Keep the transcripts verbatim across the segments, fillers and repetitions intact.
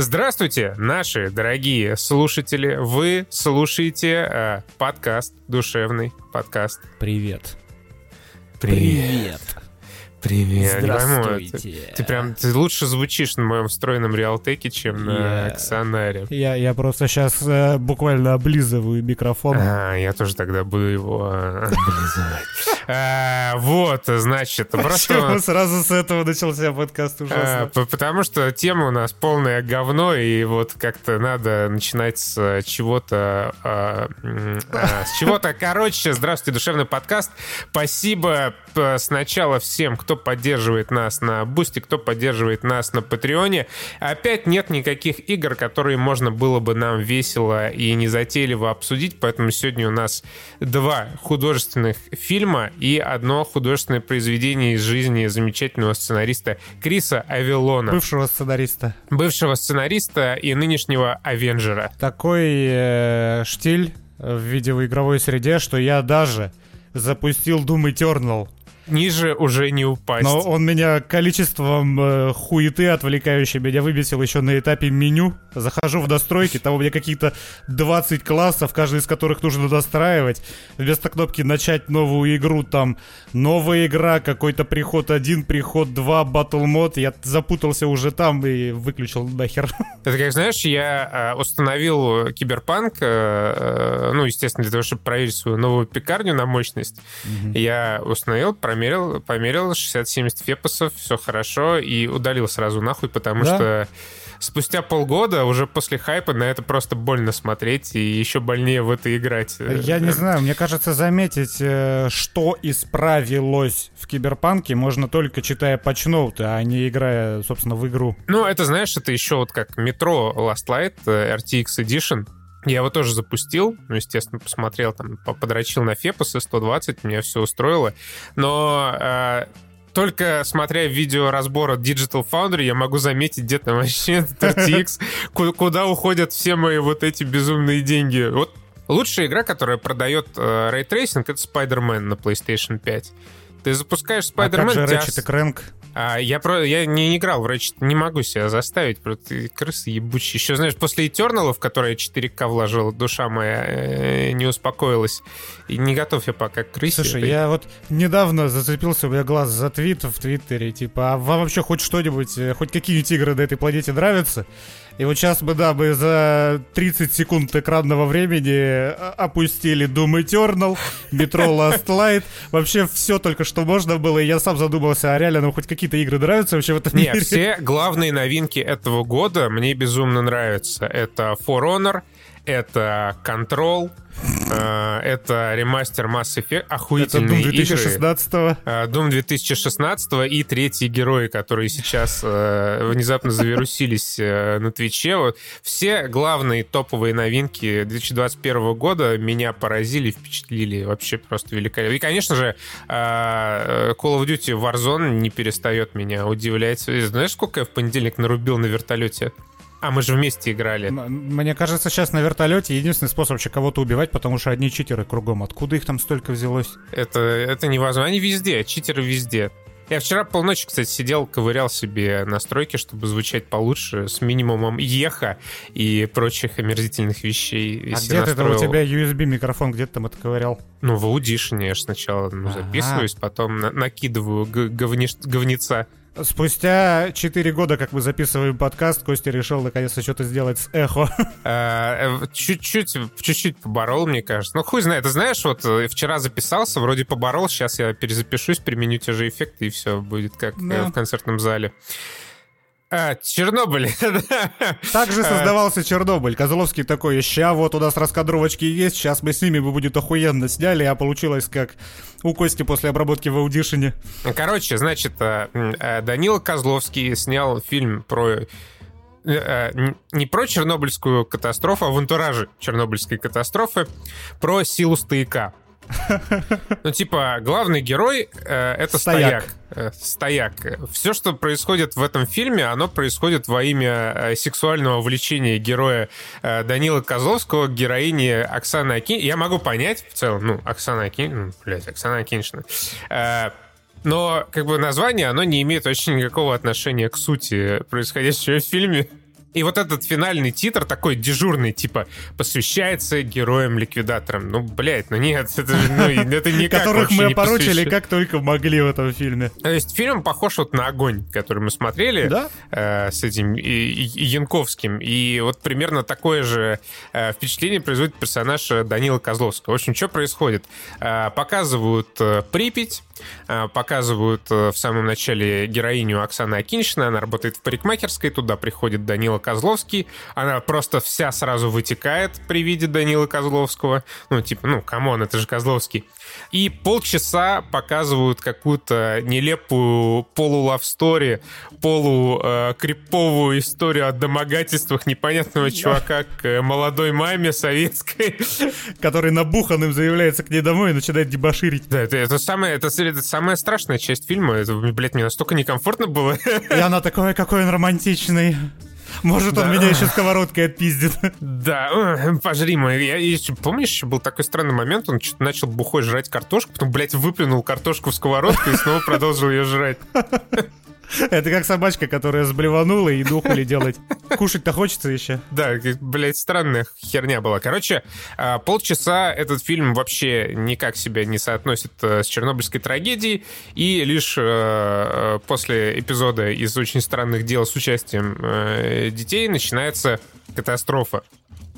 Здравствуйте, наши дорогие слушатели. Вы слушаете э, подкаст, душевный подкаст. Привет. Привет. Привет. Здравствуйте. Ты, ты прям ты лучше звучишь на моем встроенном реалтеке, чем на Аксонаре. Я, я просто сейчас э, буквально облизываю микрофон. А, я тоже тогда буду его облизывать. Вот, значит, просто... сразу с этого начался подкаст ужасно? Потому что тема у нас полное говно, и вот как-то надо начинать с чего-то... С чего-то, короче, здравствуйте, душевный подкаст. Спасибо сначала всем, кто... кто поддерживает нас на Бусти, кто поддерживает нас на Патреоне. Опять нет никаких игр, которые можно было бы нам весело и незатейливо обсудить, поэтому сегодня у нас два художественных фильма и одно художественное произведение из жизни замечательного сценариста Криса Авеллона. Бывшего сценариста. Бывшего сценариста и нынешнего Авенджера. Такой э, штиль в видеоигровой среде, что я даже запустил Doom Eternal. Ниже уже не упасть. Но он меня количеством э, хуеты, отвлекающей меня, выбесил еще на этапе меню. Захожу в настройки, там у меня какие-то двадцать классов, каждый из которых нужно достраивать. Вместо кнопки «Начать новую игру» там «Новая игра», какой-то приход один, приход два, батл мод. Я запутался уже там и выключил нахер. Это как, знаешь, я установил Киберпанк, ну, естественно, для того, чтобы проверить свою новую пекарню на мощность. Mm-hmm. Я установил, промежуток Померил, померил шестьдесят-семьдесят фепосов, все хорошо, и удалил сразу нахуй, потому да? что спустя полгода, уже после хайпа, на это просто больно смотреть и еще больнее в это играть. Я не знаю, мне кажется, заметить, что исправилось в Киберпанке, можно только читая патчноуты, а не играя, собственно, в игру. Ну, это, знаешь, это еще вот как Metro Last Light эр ти экс Edition. Я его тоже запустил, ну, естественно, посмотрел, там, подрочил на фепосы сто двадцать, меня все устроило, но э, только смотря видео разбора Digital Foundry, я могу заметить, где там вообще эр ти экс, куда уходят все мои вот эти безумные деньги. Вот лучшая игра, которая продает рейтрейсинг, это Spider-Man на PlayStation пять. Ты запускаешь Spider-Man... А как же Ratchet и Crank? А, я, про, я не играл в Ratchet, не могу себя заставить. Ты, крысы ебучие. Еще, знаешь, после Eternal, в который я четыре ка вложил, душа моя э, не успокоилась. И не готов я пока к крысе. Слушай, этой. Я вот недавно зацепился, у меня глаз за твит в Твиттере. Типа, а вам вообще хоть что-нибудь, хоть какие-нибудь игры на этой планете нравятся? И вот сейчас бы, да, мы за тридцать секунд экранного времени опустили Doom Eternal, Metro Last Light, вообще все только что можно было, и я сам задумался, а реально нам хоть какие-то игры нравятся вообще в этом мире? Нет, все главные новинки этого года мне безумно нравятся. Это For Honor, это Control, это ремастер Mass Effect, охуительные игры. Это Doom две тысячи шестнадцатого и третьи герои, которые сейчас внезапно завирусились на Твиче. Вот. Все главные топовые новинки две тысячи двадцать первого года меня поразили, впечатлили. Вообще просто великолепно. И, конечно же, Call of Duty Warzone не перестает меня удивлять. Знаешь, сколько я в понедельник нарубил на вертолете? А мы же вместе играли. Мне кажется, сейчас на вертолете единственный способ вообще кого-то убивать, потому что одни читеры кругом. Откуда их там столько взялось? Это, это невозможно. Они везде, читеры везде. Я вчера полночи, кстати, сидел, ковырял себе настройки, чтобы звучать получше, с минимумом еха и прочих омерзительных вещей. А где-то это у тебя ю эс би-микрофон, где-то там это ковырял? Ну, в аудишне я же сначала ну, записываюсь, потом на- накидываю г- говни- говница. Спустя четыре года, как мы записываем подкаст, Костя решил наконец-то что-то сделать с эхо. Чуть-чуть, чуть-чуть поборол, мне кажется. Ну, хуй знает. Ты знаешь, вот вчера записался, вроде поборол, сейчас я перезапишусь, применю те же эффекты, и все будет как в концертном зале. А, Чернобыль. Так же создавался Чернобыль. Козловский такой, ща вот у нас раскадровочки есть, сейчас мы с ними будет охуенно сняли, а получилось как у Кости после обработки в аудишене. Короче, значит, Данил Козловский снял фильм про... не про чернобыльскую катастрофу, а в антураже чернобыльской катастрофы, про силу стояка. Ну, типа, главный герой э, это стояк. Стояк. Все, что происходит в этом фильме, оно происходит во имя сексуального влечения героя э, Данилы Козловского к героине Оксаны Акиньшиной. Я могу понять в целом, ну, Оксана Акиньшина, блядь, Оксана Акиньшина. Э, но, как бы, название, оно не имеет вообще никакого отношения к сути происходящего в фильме. И вот этот финальный титр такой дежурный, типа, посвящается героям-ликвидаторам. Ну, блядь, ну нет, это же, ну, это никак которых мы опорочили как только могли в этом фильме. То есть фильм похож вот на «Огонь», который мы смотрели, да? э, с этим и, и, и Янковским. И вот примерно такое же э, впечатление производит персонаж Данила Козловского. В общем, что происходит? Э, показывают э, Припять, э, показывают э, в самом начале героиню Оксаны Акиньшина. Она работает в парикмахерской, туда приходит Данила Козловский, она просто вся сразу вытекает при виде Данилы Козловского. Ну, типа, ну, камон, это же Козловский. И полчаса показывают какую-то нелепую полу-лавстори, полу-криповую историю о домогательствах непонятного чувака к молодой маме советской. Который набуханным заявляется к ней домой и начинает дебоширить. Да, это, это, самая, это, это самая страшная часть фильма. Это, блядь, мне настолько некомфортно было. И она такая, какой он романтичный. Может, да. Он меня еще сковородкой отпиздит. Да, пожри мой. Я, я, помнишь, еще был такой странный момент, он что-то начал бухой жрать картошку, потом, блядь, выплюнул картошку в сковородку и снова продолжил ее жрать. Это как собачка, которая сблеванула и дух улетела. Кушать-то хочется еще. Да, блядь, странная херня была. Короче, полчаса этот фильм вообще никак себя не соотносит с чернобыльской трагедией. И лишь после эпизода из «Очень странных дел» с участием детей начинается катастрофа.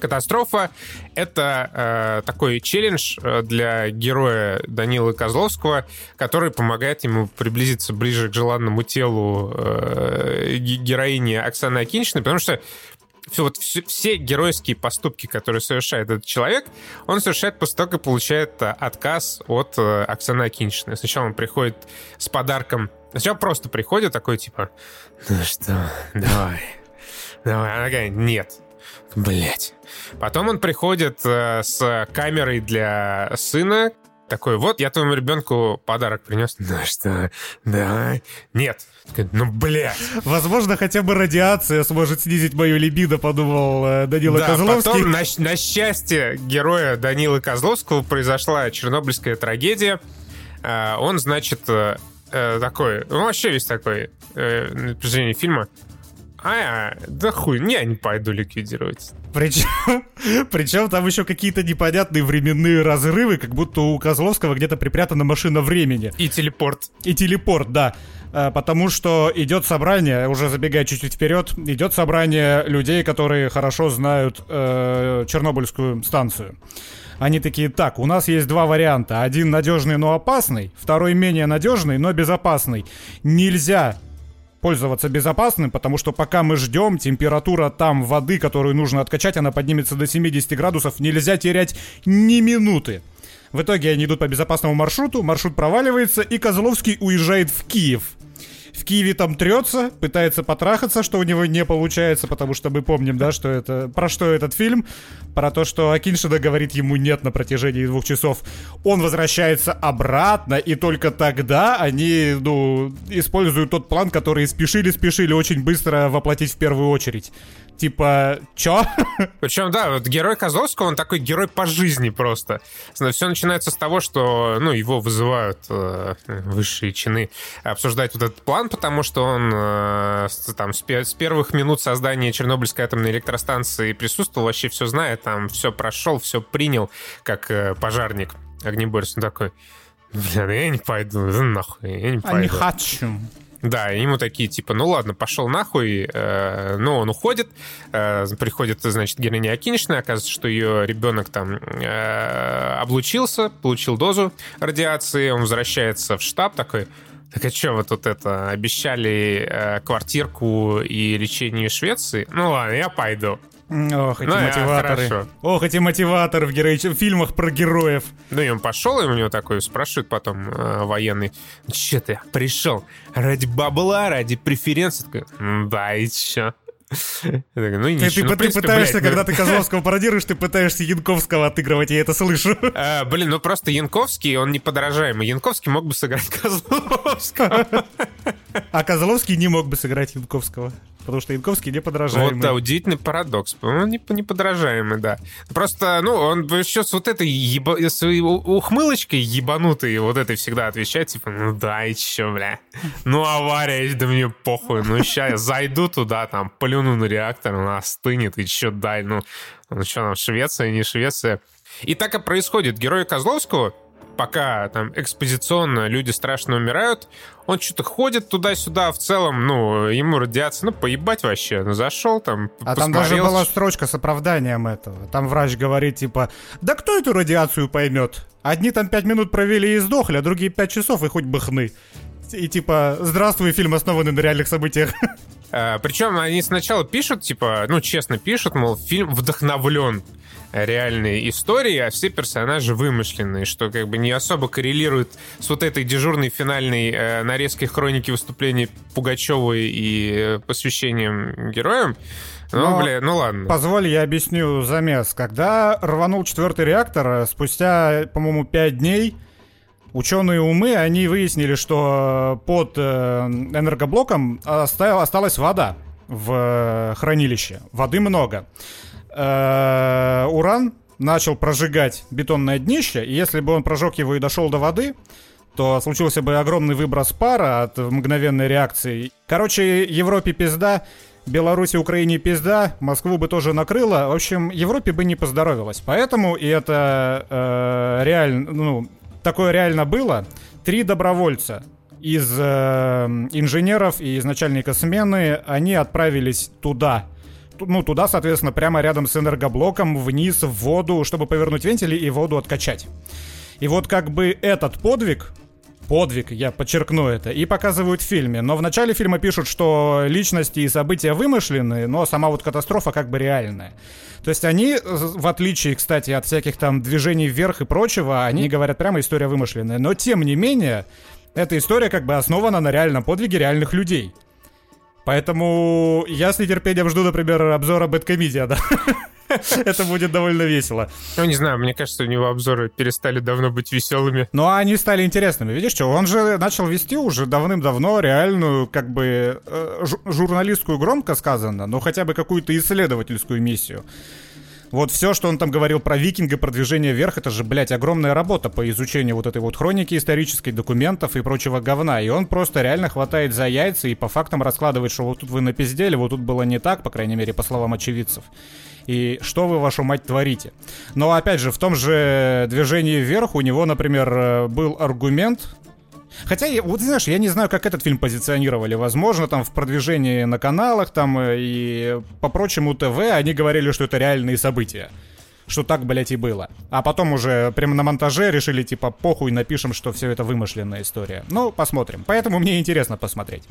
Катастрофа — это э, такой челлендж для героя Данилы Козловского, который помогает ему приблизиться ближе к желанному телу э, героини Оксаны Акиньшиной, потому что все, вот, все, все геройские поступки, которые совершает этот человек, он совершает после того, как получает отказ от э, Оксаны Акиньшиной. Сначала он приходит с подарком, сначала просто приходит такой, типа, ну что, давай, давай, она говорит, нет. Блять. Потом он приходит э, с камерой для сына. Такой, вот, я твоему ребенку подарок принес. Ну что, давай. Нет. Ну, блядь. Возможно, хотя бы радиация сможет снизить мою либидо, подумал э, Данила да, Козловский. Потом, на, на счастье героя Данилы Козловского произошла чернобыльская трагедия. Э, он, значит, э, такой... Ну, вообще весь такой э, на протяжении фильма. А, да хуй, не, я не пойду ликвидировать. Причем, причем там еще какие-то непонятные временные разрывы, как будто у Козловского где-то припрятана машина времени. И телепорт. И телепорт, да. Потому что идет собрание, уже забегая чуть-чуть вперед, идет собрание людей, которые хорошо знают э, чернобыльскую станцию. Они такие, так, у нас есть два варианта. Один надежный, но опасный. Второй менее надежный, но безопасный. Нельзя... пользоваться безопасным, потому что пока мы ждем, температура там воды, которую нужно откачать, она поднимется до семьдесят градусов, нельзя терять ни минуты. В итоге они идут по безопасному маршруту, маршрут проваливается, и Козловский уезжает в Киев. В Киеве там трется, пытается потрахаться, что у него не получается, потому что мы помним, да, что это, про что этот фильм, про то, что Акиньшина говорит ему «нет» на протяжении двух часов. Он возвращается обратно, и только тогда они, ну, используют тот план, который спешили-спешили очень быстро воплотить в первую очередь. Типа, чё? Причем, да, вот герой Козловского, он такой герой по жизни просто. Все начинается с того, что, ну, его вызывают э, высшие чины обсуждать вот этот план, потому что он э, там с, с первых минут создания Чернобыльской атомной электростанции присутствовал, вообще все знает, там все прошел, все принял, как э, пожарник, огнеборец. Он такой, блин, я не пойду, да нахуй, я не пойду. Я не хочу. Да, ему такие, типа, ну ладно, пошел нахуй, э, но он уходит, э, приходит, значит, героиня Акиньшина, оказывается, что ее ребенок там э, облучился, получил дозу радиации, он возвращается в штаб такой, так а что вы тут это, обещали э, квартирку и лечение в Швеции? Ну ладно, я пойду. Ох, эти ну, мотиваторы. Я, Ох, эти мотиваторы в, геро... в фильмах про героев. Ну, и он пошел, и у него такой спрашивает потом э, военный, че ты пришел? Ради бабла, ради преференции? Такой, да, и че? Ну, и ты, ты, ну, ты принципе, пытаешься, блядь, когда ну... ты Козловского пародируешь, ты пытаешься Янковского отыгрывать, я это слышу. А, блин, ну просто Янковский, он неподражаемый. Янковский мог бы сыграть Козловского. А Козловский не мог бы сыграть Янковского, потому что Янковский неподражаемый. Вот, да, удивительный парадокс. Он неподражаемый, да. Просто, ну, он еще с вот этой еба... с ухмылочкой ебанутой вот этой всегда отвечает, типа, ну да, и че, бля. Ну авария, да мне похуй. Ну ща я зайду туда, там, плюну на реактор, он остынет, и че, дай, ну, ну че нам, Швеция, не Швеция. И так и происходит. Герой Козловского, пока там экспозиционно люди страшно умирают, он что-то ходит туда-сюда, в целом, ну, ему радиация, ну, поебать вообще, ну, зашел там, а посмотрел. Там даже была строчка с оправданием этого. Там врач говорит, типа, да кто эту радиацию поймет? Одни там пять минут провели и сдохли, а другие пять часов и хоть бы хны. И типа, здравствуй, фильм основанный на реальных событиях. А, причем они сначала пишут, типа, ну, честно пишут, мол, фильм вдохновлен реальные истории, а все персонажи вымышленные, что как бы не особо коррелирует с вот этой дежурной финальной э, нарезкой хроники выступления Пугачевой и э, посвящением героям. Но, ну, бля, ну ладно. Позволь, я объясню замес. Когда рванул четвертый реактор, спустя, по-моему, пять дней ученые умы, они выяснили, что под э, энергоблоком оста- осталась вода в э, хранилище. Воды много. Уран начал прожигать бетонное днище, и если бы он прожег его и дошел до воды, то случился бы огромный выброс пара от мгновенной реакции. Короче, Европе пизда, Беларуси, Украине пизда, Москву бы тоже накрыло. В общем, Европе бы не поздоровилось. Поэтому, и это э, реально, ну, такое реально было, три добровольца из э, инженеров и из начальника смены, они отправились туда. Ну, туда, соответственно, прямо рядом с энергоблоком, вниз, в воду, чтобы повернуть вентили и воду откачать. И вот как бы этот подвиг, подвиг, я подчеркну это, и показывают в фильме. Но в начале фильма пишут, что личности и события вымышлены, но сама вот катастрофа как бы реальная. То есть они, в отличие, кстати, от всяких там движений вверх и прочего, они говорят прямо история вымышленная. Но тем не менее, эта история как бы основана на реальном подвиге реальных людей. Поэтому я с нетерпением жду, например, обзора Бэдкомедиана. Это будет довольно весело. Ну, не знаю, мне кажется, у него обзоры перестали давно быть веселыми. Но они стали интересными. Видишь, что он же начал вести уже давным-давно реальную, как бы, журналистскую, громко сказано, но хотя бы какую-то исследовательскую миссию. Вот все, что он там говорил про викинга, про движение вверх, это же, блядь, огромная работа по изучению вот этой вот хроники исторической, документов и прочего говна. И он просто реально хватает за яйца и по фактам раскладывает, что вот тут вы напиздели, вот тут было не так, по крайней мере, по словам очевидцев. И что вы, вашу мать, творите? Но, опять же, в том же движении вверх у него, например, был аргумент... Хотя, вот знаешь, я не знаю, как этот фильм позиционировали. Возможно, там в продвижении на каналах, там и по прочему ТВ они говорили, что это реальные события. Что так, блядь, и было. А потом уже прямо на монтаже решили, типа, похуй, напишем, что все это вымышленная история. Ну, посмотрим. Поэтому мне интересно посмотреть.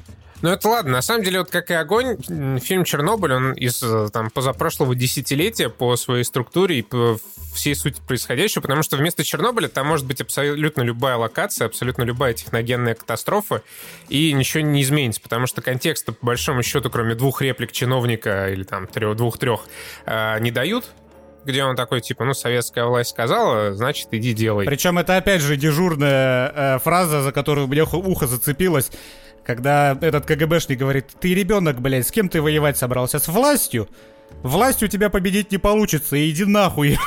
Ну, это ладно. На самом деле, вот как и «Огонь», фильм «Чернобыль», он из там позапрошлого десятилетия по своей структуре и по всей сути происходящего, потому что вместо «Чернобыля» там может быть абсолютно любая локация, абсолютно любая техногенная катастрофа, и ничего не изменится, потому что контекста, по большому счету, кроме двух реплик чиновника или там двух-трех, не дают. Где он такой, типа, ну, советская власть сказала, значит, иди делай. Причем это, опять же, дежурная э, фраза, за которую мне ухо зацепилось, когда этот КГБшник говорит: ты ребенок, блядь, с кем ты воевать собрался? С властью? Властью тебя победить не получится, иди нахуй.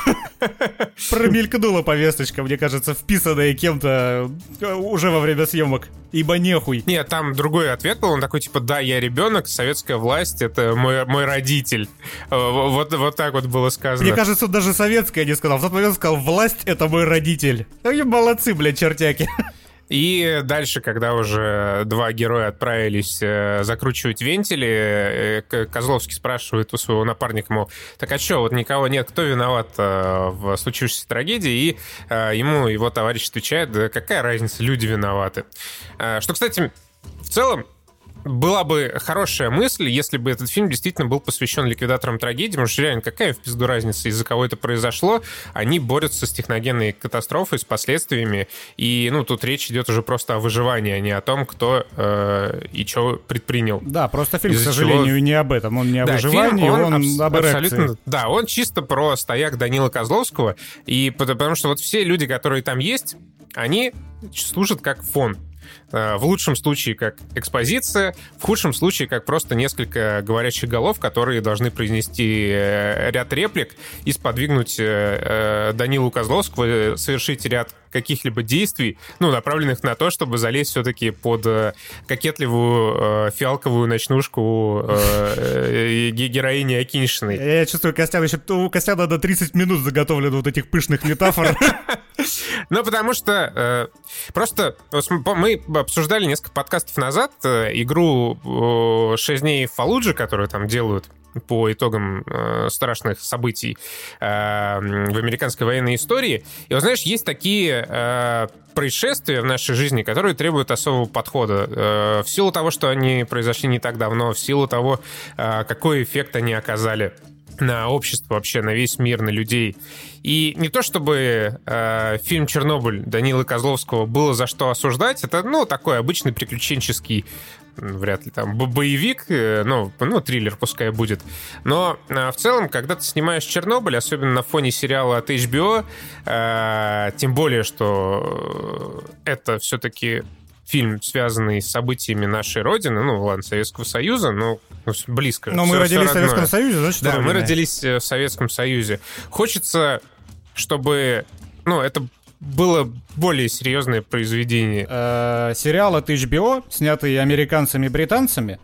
Промелькнула повесточка, мне кажется, вписанная кем-то уже во время съемок. Ибо нехуй. Нет, там другой ответ был, он такой, типа, да, я ребенок, советская власть, это мой, мой родитель. Вот, вот так вот было сказано. Мне кажется, он даже советская не сказал. В тот момент сказал, власть, это мой родитель. Они молодцы, блядь, чертяки. И дальше, когда уже два героя отправились закручивать вентили, Козловский спрашивает у своего напарника, мол, так а что, вот никого нет, кто виноват в случившейся трагедии? И ему его товарищ отвечает, да какая разница, люди виноваты. Что, кстати, в целом была бы хорошая мысль, если бы этот фильм действительно был посвящен ликвидаторам трагедии, потому что реально какая в пизду разница, из-за кого это произошло, они борются с техногенной катастрофой, с последствиями, и, ну, тут речь идет уже просто о выживании, а не о том, кто э, и что предпринял. Да, просто фильм, из-за к сожалению, чего... не об этом, он не о да, выживании, фильм, он, он абс- об абсолютно. Да, он чисто про стояк Данила Козловского, и потому, потому что вот все люди, которые там есть, они служат как фон. В лучшем случае как экспозиция, в худшем случае как просто несколько говорящих голов, которые должны произнести ряд реплик и сподвигнуть Данилу Козловского совершить ряд каких-либо действий, ну, направленных на то, чтобы залезть все-таки под кокетливую фиалковую ночнушку героини Акиньшиной. Я чувствую, Костян, еще у Костяна до тридцать минут заготовлено вот этих пышных метафор. Ну, потому что просто мы обсуждали несколько подкастов назад игру шесть дней в Фаллуджи, которую там делают по итогам э, страшных событий э, в американской военной истории. И вот, знаешь, есть такие э, происшествия в нашей жизни, которые требуют особого подхода. Э, в силу того, что они произошли не так давно, в силу того, э, какой эффект они оказали на общество вообще, на весь мир, на людей. И не то чтобы э, фильм «Чернобыль» Данилы Козловского было за что осуждать, это, ну, такой обычный приключенческий, вряд ли там боевик, ну, ну, триллер пускай будет. Но э, в целом, когда ты снимаешь «Чернобыль», особенно на фоне сериала от эйч би о, э, тем более, что это все-таки фильм, связанный с событиями нашей Родины, ну, ладно, Советского Союза, но ну, близко. Но все, мы родились в Советском Союзе, значит, да, мы меня. родились в Советском Союзе. Хочется, чтобы, ну, это было более серьезное произведение. Э-э, сериал от эйч би о, снятый американцами и британцами.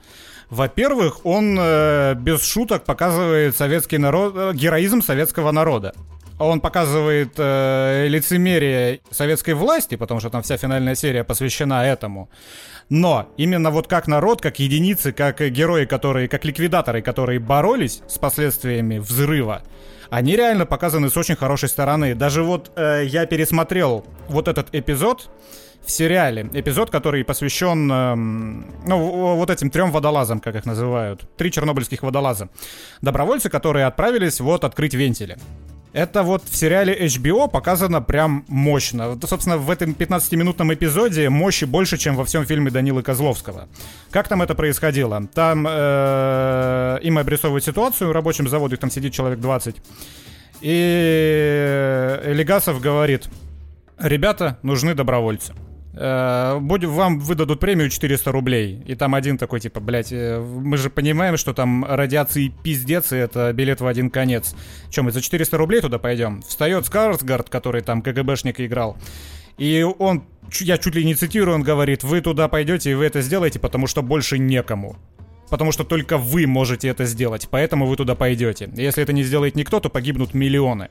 Во-первых, он э, без шуток показывает советский народ, э, героизм советского народа. Он показывает э, лицемерие советской власти, потому что там вся финальная серия посвящена этому. Но именно вот как народ, как единицы, как герои, которые, как ликвидаторы, которые боролись с последствиями взрыва, они реально показаны с очень хорошей стороны. Даже вот э, я пересмотрел вот этот эпизод в сериале. Эпизод, который посвящен э, ну, вот этим трем водолазам, как их называют. Три чернобыльских водолаза. Добровольцы, которые отправились вот открыть вентили. Это вот в сериале эйч би о показано прям мощно. Собственно, в этом пятнадцатиминутном эпизоде мощи больше, чем во всем фильме Данилы Козловского. Как там это происходило? Там э, им обрисовывают ситуацию, в рабочем заводе там сидит человек двадцать. И Легасов говорит: ребята, нужны добровольцы. Вам выдадут премию четыреста рублей. И там один такой, типа, блять, мы же понимаем, что там радиации пиздец, и это билет в один конец. Че, мы за четыреста рублей туда пойдем? Встает Скарсгард, который там КГБшник играл. И он, я чуть ли не цитирую, он говорит: вы туда пойдете и вы это сделаете, потому что больше некому. Потому что только вы можете это сделать, поэтому вы туда пойдете. Если это не сделает никто, то погибнут миллионы.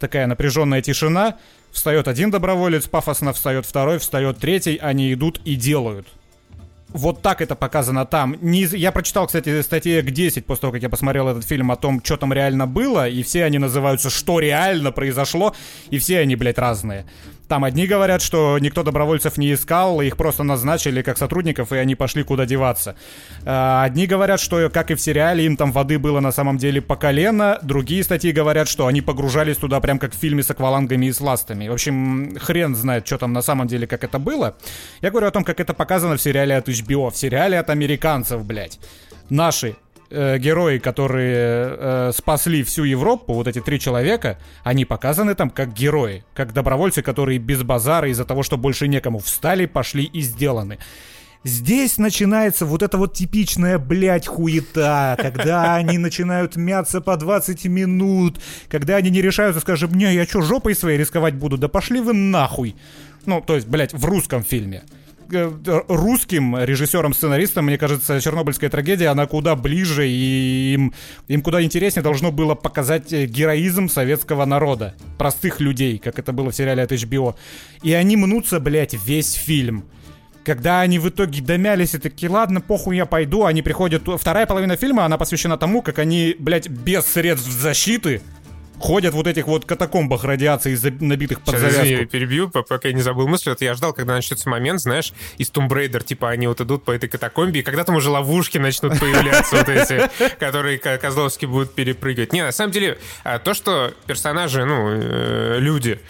Такая напряженная тишина. Встает один доброволец, пафосно встает второй, встает третий, они идут и делают. Вот так это показано там. Не... Я прочитал, кстати, статье десять после того, как я посмотрел этот фильм, о том, что там реально было, и все они называются «Что реально произошло», и все они, блядь, разные. Там одни говорят, что никто добровольцев не искал, их просто назначили как сотрудников, и они пошли куда деваться. Одни говорят, что, как и в сериале, им там воды было на самом деле по колено. Другие статьи говорят, что они погружались туда прям как в фильме с аквалангами и с ластами. В общем, хрен знает, что там на самом деле, как это было. Я говорю о том, как это показано в сериале от эйч би о, в сериале от американцев, блядь. Наши э, герои, которые э, спасли всю Европу, вот эти три человека, они показаны там как герои, как добровольцы, которые без базара из-за того, что больше некому, встали, пошли и сделаны. Здесь начинается вот эта вот типичная, блядь, хуета, когда они начинают мяться по двадцать минут, когда они не решаются, скажем, не, я чё, жопой своей рисковать буду? Да пошли вы нахуй. Ну, то есть, блядь, в русском фильме. Русским режиссером-сценаристом, мне кажется, «Чернобыльская трагедия», она куда ближе, и им, им куда интереснее должно было показать героизм советского народа, простых людей, как это было в сериале от эйч би о. И они мнутся, блядь, весь фильм. Когда они в итоге домялись и такие: ладно, похуй, я пойду, они приходят... Вторая половина фильма, она посвящена тому, как они, блядь, без средств защиты... ходят в вот этих вот катакомбах радиации, набитых под завязку. Сейчас я перебью, пока я не забыл мысль. Вот я ждал, когда начнется момент, знаешь, из Tomb Raider, типа, они вот идут по этой катакомбе, и когда там уже ловушки начнут появляться вот эти, которые Козловский будет перепрыгивать. Не, на самом деле, то, что персонажи, ну, люди...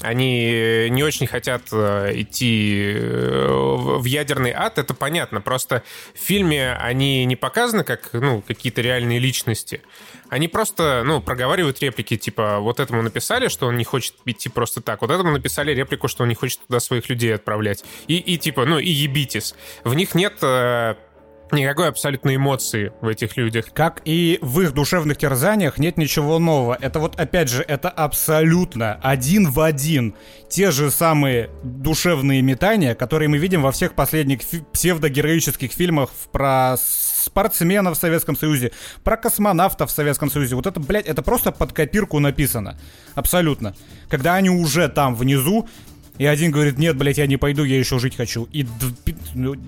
Они не очень хотят идти в ядерный ад, это понятно. Просто в фильме они не показаны как, ну, какие-то реальные личности. Они просто, ну, проговаривают реплики, типа, вот этому написали, что он не хочет идти просто так, вот этому написали реплику, что он не хочет туда своих людей отправлять. И, и типа, ну, и ебитесь. В них нет... никакой абсолютной эмоции в этих людях. Как и в их душевных терзаниях нет ничего нового. Это вот, опять же, это абсолютно один в один те же самые душевные метания, которые мы видим во всех последних фи- псевдогероических фильмах про спортсменов в Советском Союзе, про космонавтов в Советском Союзе. Вот это, блядь, это просто под копирку написано. Абсолютно. Когда они уже там внизу, и один говорит, нет, блядь, я не пойду, я еще жить хочу. И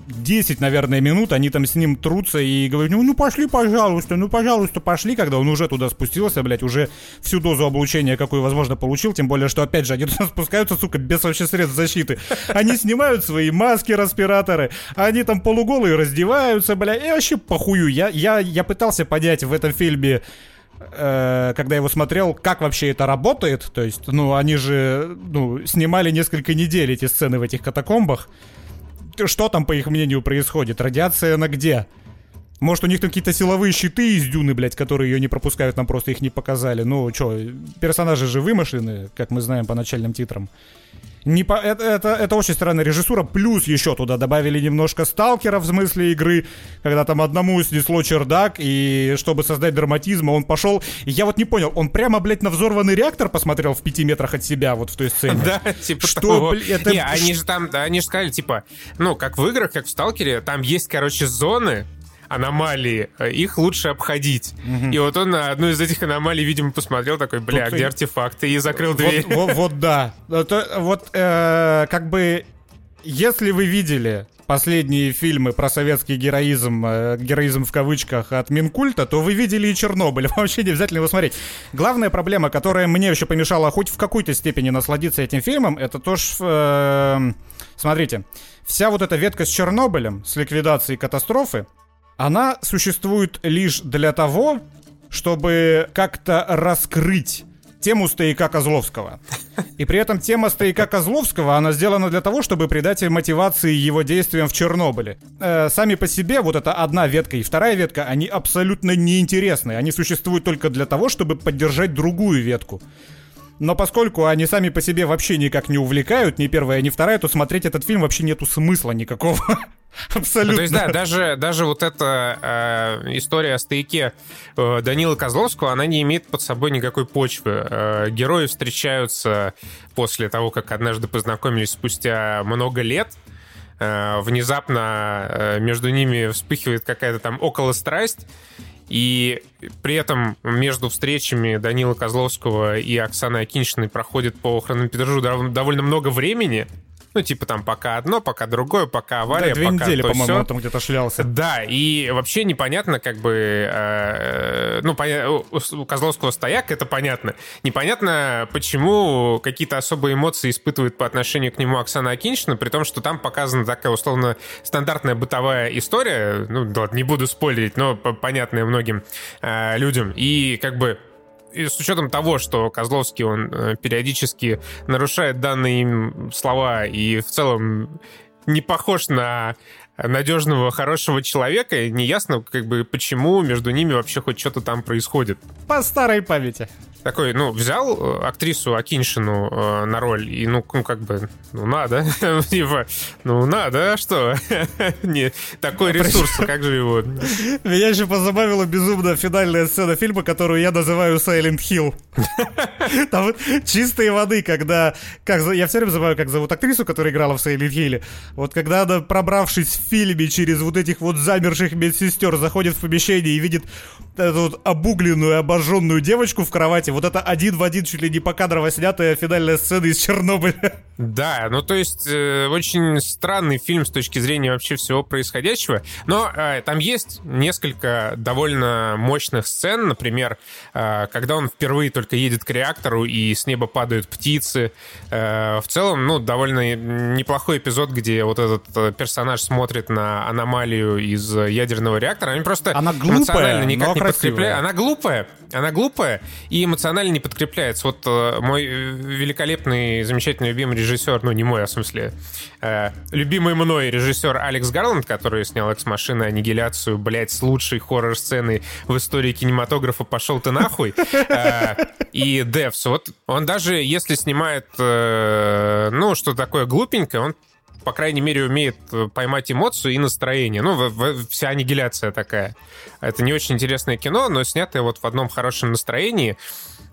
десять, наверное, минут они там с ним трутся и говорят, ну, ну пошли, пожалуйста, ну, пожалуйста, пошли. Когда он уже туда спустился, блядь, уже всю дозу облучения, какую, возможно, получил. Тем более, что, опять же, они туда спускаются, сука, без вообще средств защиты. Они снимают свои маски, респираторы. Они там полуголые раздеваются, блядь. И вообще похую. Я, я, я пытался понять в этом фильме... когда его смотрел, как вообще это работает. То есть, ну, они же ну, снимали несколько недель эти сцены в этих катакомбах. Что там, по их мнению, происходит? Радиация на где? Может, у них там какие-то силовые щиты из Дюны, блядь, которые ее не пропускают, нам просто их не показали. Ну, что, персонажи же вымышлены, как мы знаем по начальным титрам. Не по... это, это, это очень странная режиссура. Плюс еще туда добавили немножко сталкера в смысле игры, когда там одному снесло чердак, и чтобы создать драматизм, он пошел. Я вот не понял, он прямо, блядь, на взорванный реактор посмотрел в пяти метрах от себя вот в той сцене. Да, типа что, блядь, это... Не, они же там, да, они же сказали, типа, ну, как в играх, как в Сталкере, там есть, короче, зоны, аномалии, их лучше обходить. Mm-hmm. И вот он на одну из этих аномалий, видимо, посмотрел, такой, бля, тут где и... артефакты, и закрыл дверь. Вот, вот, вот да. Это, вот э, как бы, если вы видели последние фильмы про советский героизм, э, героизм в кавычках от Минкульта, то вы видели и Чернобыль. Вам вообще не обязательно его смотреть. Главная проблема, которая мне еще помешала хоть в какой-то степени насладиться этим фильмом, это то, что... Э, смотрите, вся вот эта ветка с Чернобылем, с ликвидацией катастрофы, она существует лишь для того, чтобы как-то раскрыть тему стояка Козловского. И при этом тема стояка Козловского, она сделана для того, чтобы придать мотивации его действиям в Чернобыле. Э, сами по себе вот эта одна ветка и вторая ветка, они абсолютно неинтересны. Они существуют только для того, чтобы поддержать другую ветку. Но поскольку они сами по себе вообще никак не увлекают, ни первая, ни вторая, то смотреть этот фильм вообще нету смысла никакого. Абсолютно. Ну, то есть, да, даже, даже вот эта э, история о стояке э, Данила Козловского, она не имеет под собой никакой почвы. Э, герои встречаются после того, как однажды познакомились спустя много лет. Э, внезапно э, между ними вспыхивает какая-то там околострасть. И при этом между встречами Данила Козловского и Оксаны Акиньшиной проходит по хронометражу довольно много времени. Ну, типа там пока одно, пока другое, пока авария, да, две пока две недели, то по-моему, он там где-то шлялся. Да, и вообще непонятно, как бы... Э, ну, поня- у Козловского стояк, это понятно. Непонятно, почему какие-то особые эмоции испытывает по отношению к нему Оксана Акиньшина, при том, что там показана такая, условно, стандартная бытовая история. Ну, ладно, не буду спойлерить, но понятная многим людям. И как бы и с учетом того, что Козловский, он периодически нарушает данные им слова и в целом не похож на надежного, хорошего человека, и неясно, как бы, почему между ними вообще хоть что-то там происходит. По старой памяти. Такой, ну, взял актрису Акиньшину э, на роль, и, ну, ну как бы, ну, надо. Ну, надо, а что? Не, такой ресурс, как же его? Меня еще позабавила безумно финальная сцена фильма, которую я называю Silent Hill. Там вот чистой воды, когда... Как, я все время забываю, как зовут актрису, которая играла в Silent Hill. Вот когда она, пробравшись в фильме через вот этих вот замерших медсестер, заходит в помещение и видит эту вот обугленную, обожженную девочку в кровати. Вот это один в один, чуть ли не покадрово снятая финальная сцена из Чернобыля. Да, ну то есть э, очень странный фильм с точки зрения вообще всего происходящего. Но э, там есть несколько довольно мощных сцен. Например, э, когда он впервые только едет к реактору и с неба падают птицы. Э, в целом, ну, довольно неплохой эпизод, где вот этот персонаж смотрит на аномалию из ядерного реактора. Они просто она глупая, эмоционально никак не подкрепляют. Она глупая, она глупая и эмоционально не подкрепляется. Вот мой великолепный, замечательный, любимый режиссер, ну не мой, а в смысле, э, любимый мной режиссер Алекс Гарланд, который снял «Экс-машины», «Аннигиляцию», блять, с лучшей хоррор-сценой в истории кинематографа «Пошел ты нахуй», э, и «Девс». Вот он даже, если снимает, э, ну, что такое глупенькое, он по крайней мере умеет поймать эмоцию и настроение. Ну, в, в, вся «Аннигиляция» такая. Это не очень интересное кино, но снятое вот в одном хорошем настроении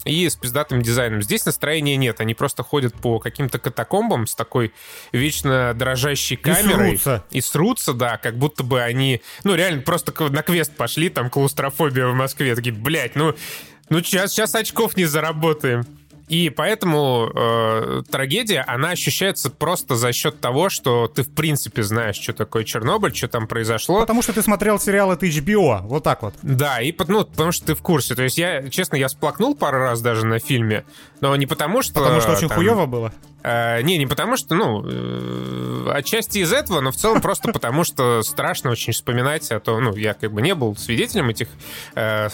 и с пиздатым дизайном. Здесь настроения нет. Они просто ходят по каким-то катакомбам с такой вечно дрожащей камерой. И срутся. И срутся, да, как будто бы они... Ну, реально, просто на квест пошли, там, клаустрофобия в Москве. Такие, блядь, ну, ну сейчас, сейчас очков не заработаем. И поэтому э, трагедия, она ощущается просто за счет того, что ты в принципе знаешь, что такое Чернобыль, что там произошло. Потому что ты смотрел сериал от эйч би о, вот так вот. Да, и ну, потому что ты в курсе. То есть я, честно, я всплакнул пару раз даже на фильме, но не потому что... Потому что очень там, хуево было? Э, не, не потому что, ну, э, отчасти из этого, но в целом просто потому что страшно очень вспоминать, а то, ну, я как бы не был свидетелем этих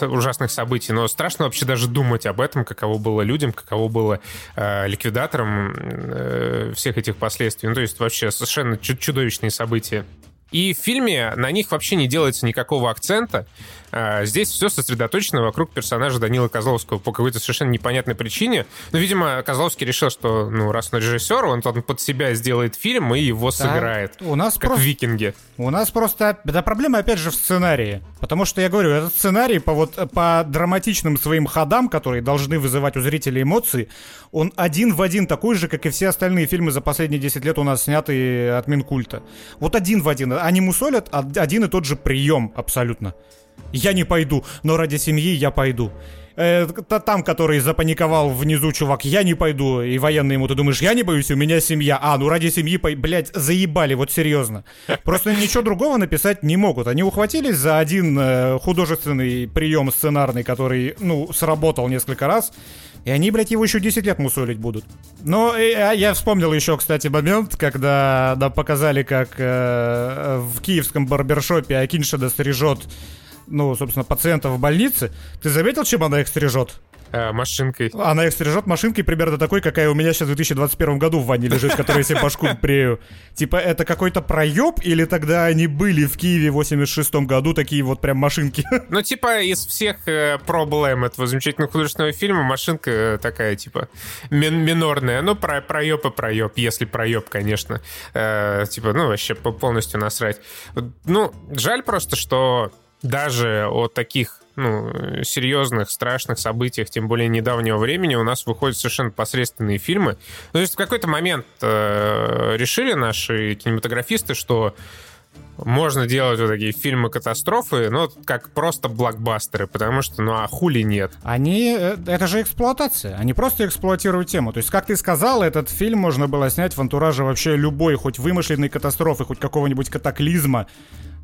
ужасных событий, но страшно вообще даже думать об этом, каково было людям, каково было э, ликвидатором э, всех этих последствий. Ну, то есть вообще совершенно чуд- чудовищные события. И в фильме на них вообще не делается никакого акцента. Э, здесь все сосредоточено вокруг персонажа Данила Козловского по какой-то совершенно непонятной причине. Ну, видимо, Козловский решил, что, ну, раз он режиссер, он, он под себя сделает фильм и его да, сыграет. У нас как просто... викинги. У нас просто... Да, проблема, опять же, в сценарии. Потому что, я говорю, этот сценарий по, вот, по драматичным своим ходам, которые должны вызывать у зрителей эмоции, он один в один такой же, как и все остальные фильмы за последние десять лет у нас снятые от Минкульта. Вот один в один. Они мусолят один и тот же прием абсолютно. Я не пойду, но ради семьи я пойду. Э, там, который запаниковал внизу, чувак, я не пойду. И военный ему, ты думаешь, я не боюсь, у меня семья. А, ну ради семьи, пой... блядь, заебали, вот серьезно. Просто ничего другого написать не могут. Они ухватились за один э, художественный прием сценарный, который, ну, сработал несколько раз. И они, блядь, его еще десять лет мусолить будут. Но э, я вспомнил еще, кстати, момент, когда нам показали, как э, в киевском барбершопе Акиньшина стрижет, ну, собственно, пациентов в больнице. Ты заметил, чем она их стрижет? А, машинкой. Она их стрижет машинкой примерно такой, какая у меня сейчас в две тысячи двадцать первом году в ванне лежит, которая я себе башку прею. Типа, это какой-то проеб, или тогда они были в Киеве в восемьдесят шестом году такие вот прям машинки? Ну, типа, из всех проблем этого замечательного художественного фильма машинка такая, типа, минорная. Ну, проеб и проеб, если проеб, конечно. Типа, ну, вообще полностью насрать. Ну, жаль просто, что... Даже о таких, ну, серьезных, страшных событиях, тем более недавнего времени, у нас выходят совершенно посредственные фильмы. Ну, то есть в какой-то момент э, решили наши кинематографисты, что можно делать вот такие фильмы-катастрофы, ну, как просто блокбастеры, потому что, ну, а хули нет. Они... Это же эксплуатация. Они просто эксплуатируют тему. То есть, как ты сказал, этот фильм можно было снять в антураже вообще любой, хоть вымышленной катастрофы, хоть какого-нибудь катаклизма.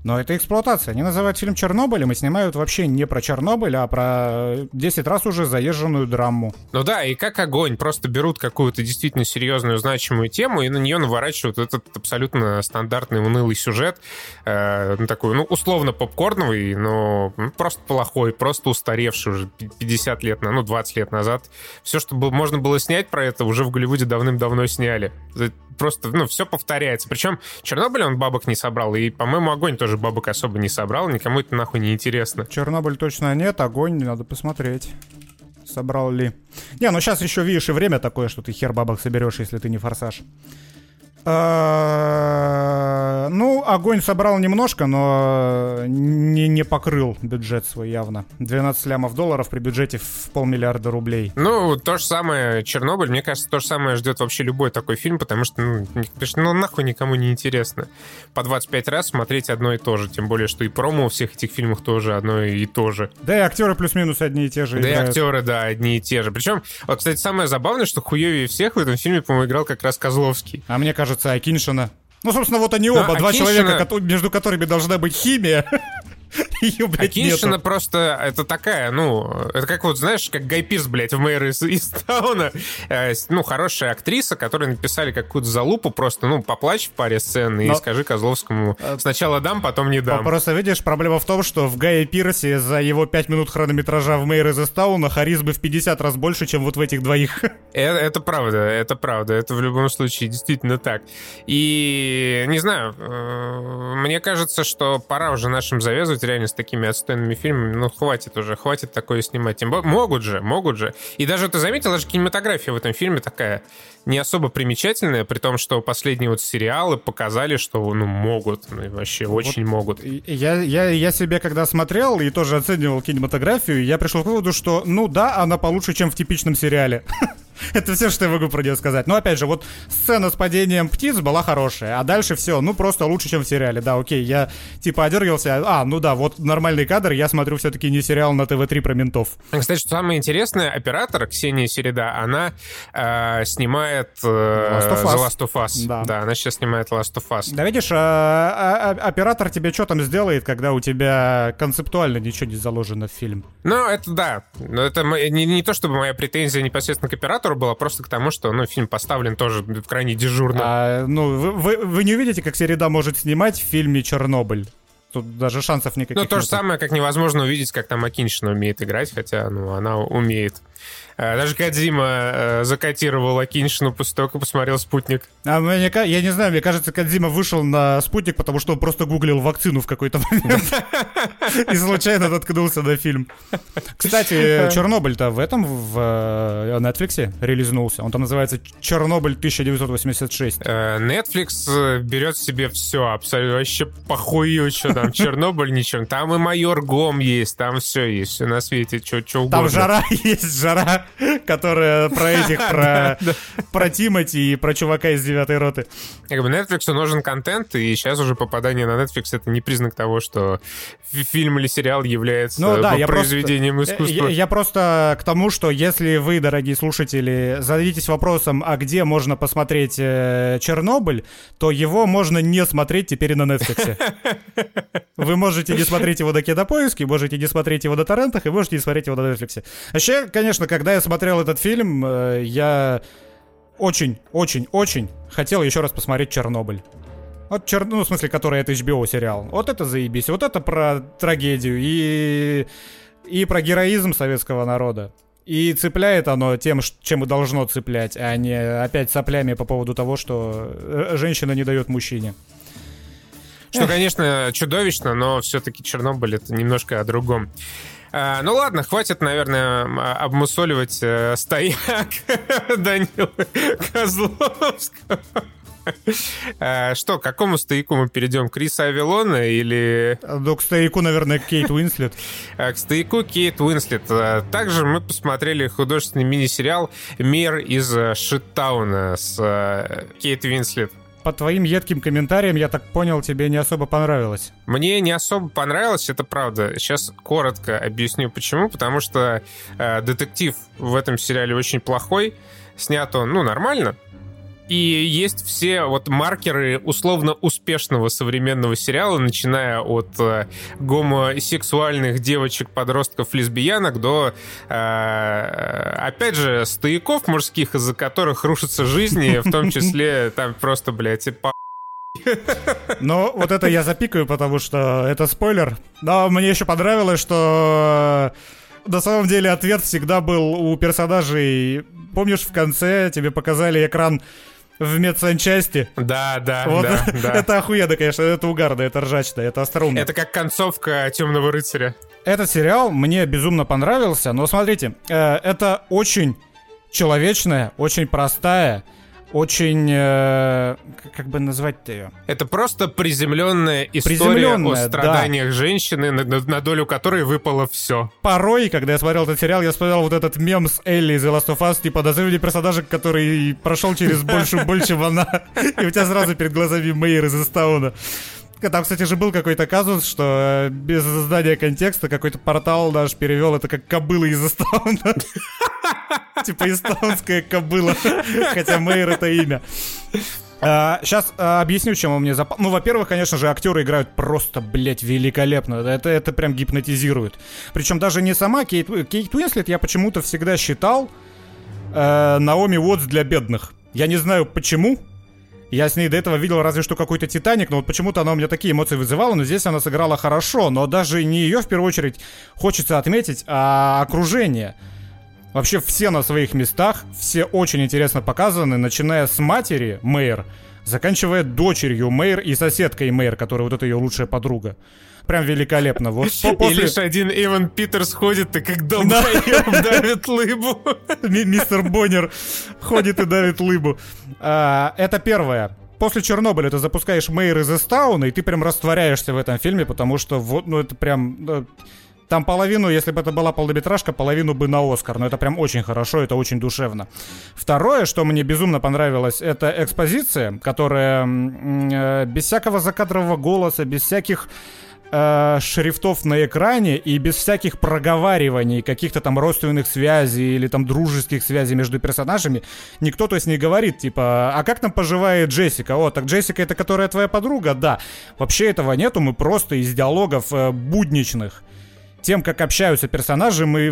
Но это эксплуатация. Они называют фильм «Чернобылем» и снимают вообще не про Чернобыль, а про десять раз уже заезженную драму. Ну да, и как огонь. Просто берут какую-то действительно серьезную, значимую тему и на нее наворачивают этот абсолютно стандартный, унылый сюжет. Э, ну, такой, ну, условно попкорновый, но просто плохой, просто устаревший уже пятьдесят лет, ну, двадцать лет назад. Все, что можно было снять про это, уже в Голливуде давным-давно сняли. Просто, ну, все повторяется. Причем «Чернобыль» он бабок не собрал, и, по-моему, «Огонь» тоже бабок особо не собрал, никому это нахуй не интересно. Чернобыль точно нет, огонь надо посмотреть, собрал ли. Не, ну сейчас еще, видишь, и время такое, что ты хер бабок соберешь, если ты не форсаж. Ну, огонь собрал немножко, но не, не покрыл бюджет свой явно. двенадцать лямов долларов при бюджете в полмиллиарда рублей. Ну, то же самое «Чернобыль». Мне кажется, то же самое ждет вообще любой такой фильм, потому что, ну, ну нахуй никому не интересно. По двадцать пять раз смотреть одно и то же. Тем более, что и промо у всех этих фильмов тоже одно и то же. Да и актеры плюс-минус одни и те же. Да играют. И актеры, да, одни и те же. Причем, вот, кстати, самое забавное, что хуевее всех в этом фильме, по-моему, играл как раз Козловский. А мне кажется, Акиньшина. Ну, собственно, вот они оба, да, два Акиньшина... человека, между которыми должна быть химия. Ее, блядь, нету. Акиньшина просто, это такая, ну, это как вот, знаешь, как Гай Пирс, блядь, в Мэйр из Исттауна. Э, ну, хорошая актриса, которой написали какую-то залупу, просто, ну, поплачь в паре сцен и Но... скажи Козловскому, сначала дам, потом не дам. Просто, видишь, проблема в том, что в Гае Пирсе за его пять минут хронометража в Мэйр из Исттауна харизмы в пятьдесят раз больше, чем вот в этих двоих. Это, это правда, это правда, это в любом случае действительно так. И, не знаю, э, мне кажется, что пора уже нашим завязывать реально с такими отстойными фильмами, ну, хватит уже, хватит такое снимать. Тем более, могут же, могут же. И даже, ты заметил, даже кинематография в этом фильме такая не особо примечательная, при том, что последние вот сериалы показали, что, ну, могут, ну, вообще очень вот могут. Я, я, я себе, когда смотрел и тоже оценивал кинематографию, я пришел к выводу, что, ну да, она получше, чем в типичном сериале. Это все, что я могу про нее сказать. Но опять же, вот сцена с падением птиц была хорошая, а дальше все, ну просто лучше, чем в сериале. Да, окей, я типа одергивался. А, ну да, вот нормальный кадр. Я смотрю все-таки не сериал на тэ вэ три про ментов. Кстати, что самое интересное, оператор Ксения Середа, она э, снимает э, Last The Last of Us. Да. да, она сейчас снимает Last of Us. Да видишь, а, а, оператор тебе что там сделает, когда у тебя концептуально ничего не заложено в фильм? Ну, это да. Но это не, не то, чтобы моя претензия непосредственно к оператору была, просто к тому, что, ну, фильм поставлен тоже крайне дежурно. А, ну, вы, вы, вы не увидите, как Середа может снимать в фильме «Чернобыль». Тут даже шансов никаких нет. Ну, то нет. же самое, как невозможно увидеть, как там Акиньшина умеет играть, хотя, ну, она умеет. Даже Кодзима закотировал Акиньшину после того, как посмотрел «Спутник». А мне, я не знаю, мне кажется, Кодзима вышел на «Спутник», потому что он просто гуглил вакцину в какой-то момент и случайно наткнулся на фильм. Кстати, «Чернобыль»-то в этом, в Netflix релизнулся. Он там называется «Чернобыль тысяча девятьсот восемьдесят шесть». Netflix берет себе все абсолютно. Вообще похую, что там «Чернобыль» ничем. Там и «Майор Гом» есть, там все есть, все на свете, что угодно. Там жара есть, жара, которая про этих, про, про Тимати и про чувака из девятой роты. Как бы Netflix нужен контент, и сейчас уже попадание на Netflix — это не признак того, что фильм или сериал является ну, да, произведением просто, искусства. Я, я просто к тому, что если вы, дорогие слушатели, зададитесь вопросом, а где можно посмотреть э, «Чернобыль», то его можно не смотреть теперь на Netflix. Вы можете не смотреть его до «Кинопоиски», можете не смотреть его до торрентах, и можете не смотреть его до Netflix. Вообще, конечно, когда я смотрел этот фильм, я очень-очень-очень хотел еще раз посмотреть «Чернобыль». Вот чер... Ну, в смысле, который это эйч би о сериал. Вот это заебись, вот это про трагедию и, и про героизм советского народа. И цепляет оно тем, чем и должно цеплять, а не опять соплями по поводу того, что женщина не дает мужчине. Что, конечно, чудовищно, но все-таки «Чернобыль» — это немножко о другом. А, ну ладно, хватит, наверное, обмусоливать э, стояк Данила Козловского. А, что, к какому стояку мы перейдем? К Крису Авеллону или... Ну, к стояку, наверное, Кейт Уинслет. К стояку Кейт Уинслет. Также мы посмотрели художественный мини-сериал «Мэйр из Исттауна» с Кейт Уинслет. По твоим едким комментариям, я так понял, тебе не особо понравилось. Мне не особо понравилось, это правда. Сейчас коротко объясню, почему. Потому что э, детектив в этом сериале очень плохой. Снят он, ну, нормально. И есть все вот маркеры условно успешного современного сериала, начиная от э, гомосексуальных девочек, подростков, лесбиянок до, э, опять же, стояков мужских, из-за которых рушатся жизни, в том числе там просто, блядь, по... Но вот это я запикаю, потому что это спойлер. Но мне еще понравилось, что... На самом деле ответ всегда был у персонажей... Помнишь, в конце тебе показали экран... В медсанчасти. Да, да, вот. да, да. Это охуенно, конечно, это угарно, это ржачно, это остроумно. Это как концовка «Темного рыцаря». Этот сериал мне безумно понравился, но смотрите, э, это очень человечная, очень простая, очень... Э, как бы назвать-то ее? Это просто приземленная история приземленная, о страданиях да. женщины, на, на долю которой выпало все. Порой, когда я смотрел этот сериал, я вспоминал вот этот мем с Элли из The Last of Us, типа назови мне персонажа, который прошел через большую боль, чем она. И у тебя сразу перед глазами Мэйр из Исттауна. Там, кстати, же был какой-то казус, что без знания контекста какой-то портал даже перевел это как «кобыла из Исттауна». Типа «истаунская кобыла», хотя Мэйр — это имя. А, сейчас а, объясню, чем он мне запал. Ну, во-первых, конечно же, актеры играют просто, блять, великолепно. Это, это прям гипнотизирует. Причем даже не сама Кейт, Кейт Уинслет, я почему-то всегда считал э, Наоми Уоттс для бедных. Я не знаю почему. Я с ней до этого видел разве что какой-то «Титаник», но вот почему-то она у меня такие эмоции вызывала, но здесь она сыграла хорошо. Но даже не ее в первую очередь хочется отметить, а окружение. Вообще все на своих местах, все очень интересно показаны, начиная с матери Мэйр, заканчивая дочерью Мэйр и соседкой Мэйр, которая вот это ее лучшая подруга. Прям великолепно. Вот после... И лишь один Эван Питерс ходит и как долбоёб давит лыбу. Мистер Боннер ходит и давит лыбу. Это первое. После Чернобыля ты запускаешь Мэйр из Исттауна, и ты прям растворяешься в этом фильме, потому что вот, ну это прям... Там половину, если бы это была полнометражка, половину бы на Оскар. Но это прям очень хорошо, это очень душевно. Второе, что мне безумно понравилось, это экспозиция, которая э, без всякого закадрового голоса, без всяких э, шрифтов на экране и без всяких проговариваний, каких-то там родственных связей или там дружеских связей между персонажами. Никто, то есть, не говорит, типа, а как там поживает Джессика? О, так Джессика это которая твоя подруга? Да. Вообще этого нету, мы просто из диалогов э, будничных. Тем, как общаются персонажи, мы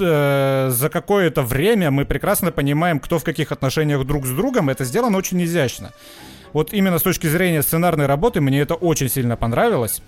э, за какое-то время мы прекрасно понимаем, кто в каких отношениях друг с другом. Это сделано очень изящно. Вот именно с точки зрения сценарной работы мне это очень сильно понравилось.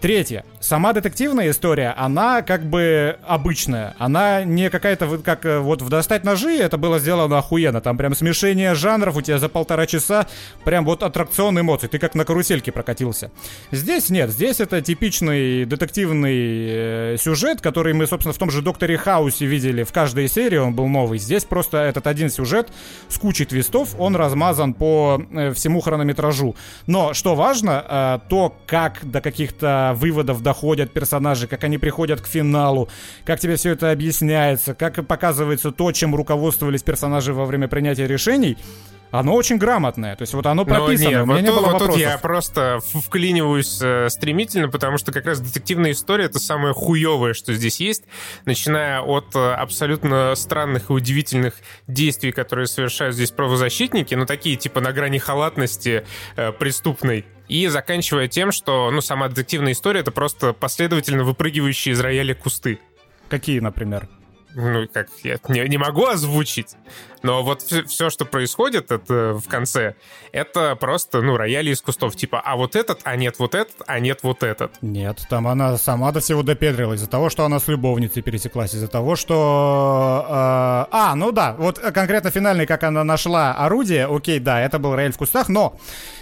Третье. Сама детективная история, она как бы обычная. Она не какая-то, как вот в «Достать ножи» это было сделано охуенно. Там прям смешение жанров, у тебя за полтора часа прям вот аттракцион эмоций. Ты как на карусельке прокатился. Здесь нет. Здесь это типичный детективный э, сюжет, который мы, собственно, в том же «Докторе Хаусе» видели в каждой серии, он был новый. Здесь просто этот один сюжет с кучей твистов, он размазан по э, всему хронометражу. Но, что важно, э, то, как до каких-то выводов доходят персонажи, как они приходят к финалу, как тебе все это объясняется, как показывается то, чем руководствовались персонажи во время принятия решений, оно очень грамотное. То есть вот оно прописано. Нет, у меня вот не было вот вопросов. Тут я просто вклиниваюсь э, стремительно, потому что как раз детективная история — это самое хуевое, что здесь есть, начиная от э, абсолютно странных и удивительных действий, которые совершают здесь правозащитники, но такие типа на грани халатности э, преступной. И заканчивая тем, что, ну, сама детективная история — это просто последовательно выпрыгивающие из рояля кусты. Какие, например? Ну, как, я не, не могу озвучить. Но вот все, все, что происходит это в конце, это просто, ну, рояли из кустов. Типа, а вот этот, а нет вот этот, а нет вот этот. Нет, там она сама до всего допедрилась. Из-за того, что она с любовницей пересеклась. Из-за того, что... Э, а, ну да, вот конкретно финальный, как она нашла орудие. Окей, да, это был рояль в кустах, но...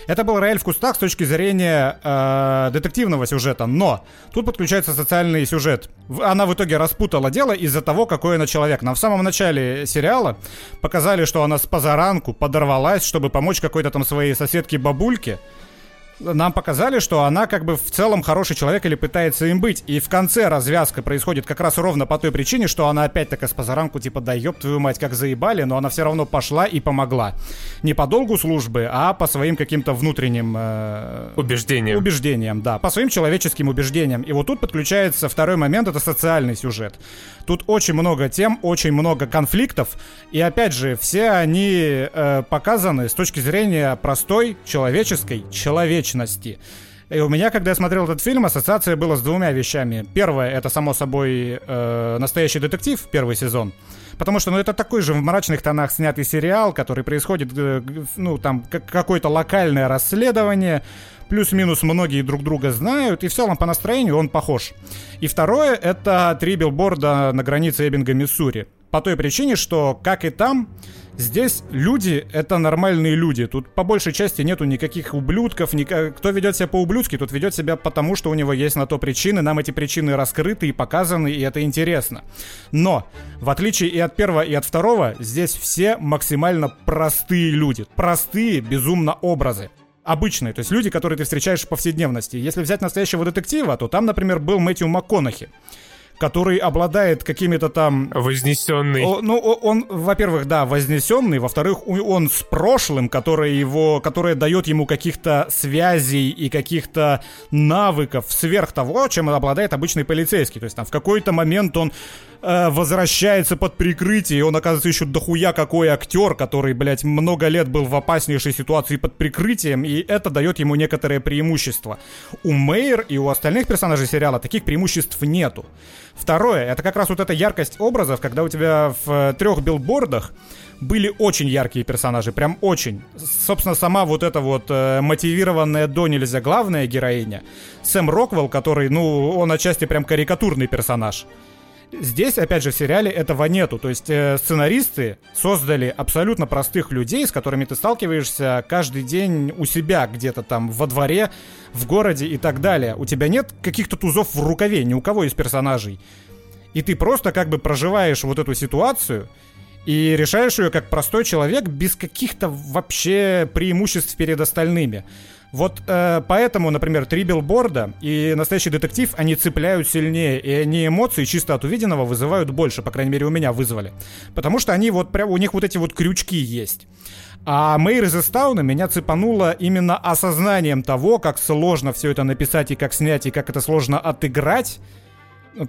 Это был рояль в кустах с точки зрения э, детективного сюжета. Но тут подключается социальный сюжет. Она в итоге распутала дело из-за того, какой она человек. Нам в самом начале сериала... Показали, что она с позаранку подорвалась, чтобы помочь какой-то там своей соседке-бабульке. Нам показали, что она как бы в целом хороший человек или пытается им быть. И в конце развязка происходит как раз ровно по той причине, что она опять такая с позаранку, типа, да ёб твою мать, как заебали, но она все равно пошла и помогла. Не по долгу службы, а по своим каким-то внутренним... Э... Убеждениям. Убеждениям, да. По своим человеческим убеждениям. И вот тут подключается второй момент, это социальный сюжет. Тут очень много тем, очень много конфликтов, и опять же, все они э, показаны с точки зрения простой человеческой человечности. И у меня, когда я смотрел этот фильм, ассоциация была с двумя вещами. Первое, это, само собой, э, «Настоящий детектив», первый сезон. Потому что, ну, это такой же в мрачных тонах снятый сериал, который происходит, э, ну, там, как- какое-то локальное расследование, плюс-минус многие друг друга знают, и в целом по настроению он похож. И второе, это «Три билборда на границе Эббинга, Миссури». По той причине, что, как и там, здесь люди — это нормальные люди. Тут по большей части нету никаких ублюдков. Ни... Кто ведет себя по-ублюдски, тот ведет себя потому, что у него есть на то причины. Нам эти причины раскрыты и показаны, и это интересно. Но, в отличие и от первого, и от второго, здесь все максимально простые люди. Простые, безумно образы. Обычные, то есть люди, которые ты встречаешь в повседневности. Если взять «Настоящего детектива», то там, например, был Мэтью МакКонахи, который обладает какими-то там... Вознесенный. О, ну, он, во-первых, да, вознесенный, во-вторых, он с прошлым, которое его, которое дает ему каких-то связей и каких-то навыков сверх того, чем обладает обычный полицейский. То есть там в какой-то момент он э, возвращается под прикрытие, и он, оказывается, еще дохуя какой актер, который, блядь, много лет был в опаснейшей ситуации под прикрытием, и это дает ему некоторое преимущество. У Мэйр и у остальных персонажей сериала таких преимуществ нету. Второе, это как раз вот эта яркость образов, когда у тебя в трех билбордах были очень яркие персонажи, прям очень. Собственно, сама вот эта вот э, мотивированная до нельзя главная героиня, Сэм Роквелл, который, ну, он отчасти прям карикатурный персонаж. Здесь, опять же, в сериале этого нету. То есть э, сценаристы создали абсолютно простых людей, с которыми ты сталкиваешься каждый день у себя, где-то там во дворе, в городе и так далее. У тебя нет каких-то тузов в рукаве ни у кого из персонажей. И ты просто как бы проживаешь вот эту ситуацию и решаешь ее как простой человек, без каких-то вообще преимуществ перед остальными. Вот э, поэтому, например, «Три билборда» и «Настоящий детектив», они цепляют сильнее, и они эмоции чисто от увиденного вызывают больше, по крайней мере, у меня вызвали. Потому что они вот прям, у них вот эти вот крючки есть. А «Мэйр из Исттауна» меня цепануло именно осознанием того, как сложно все это написать, и как снять, и как это сложно отыграть.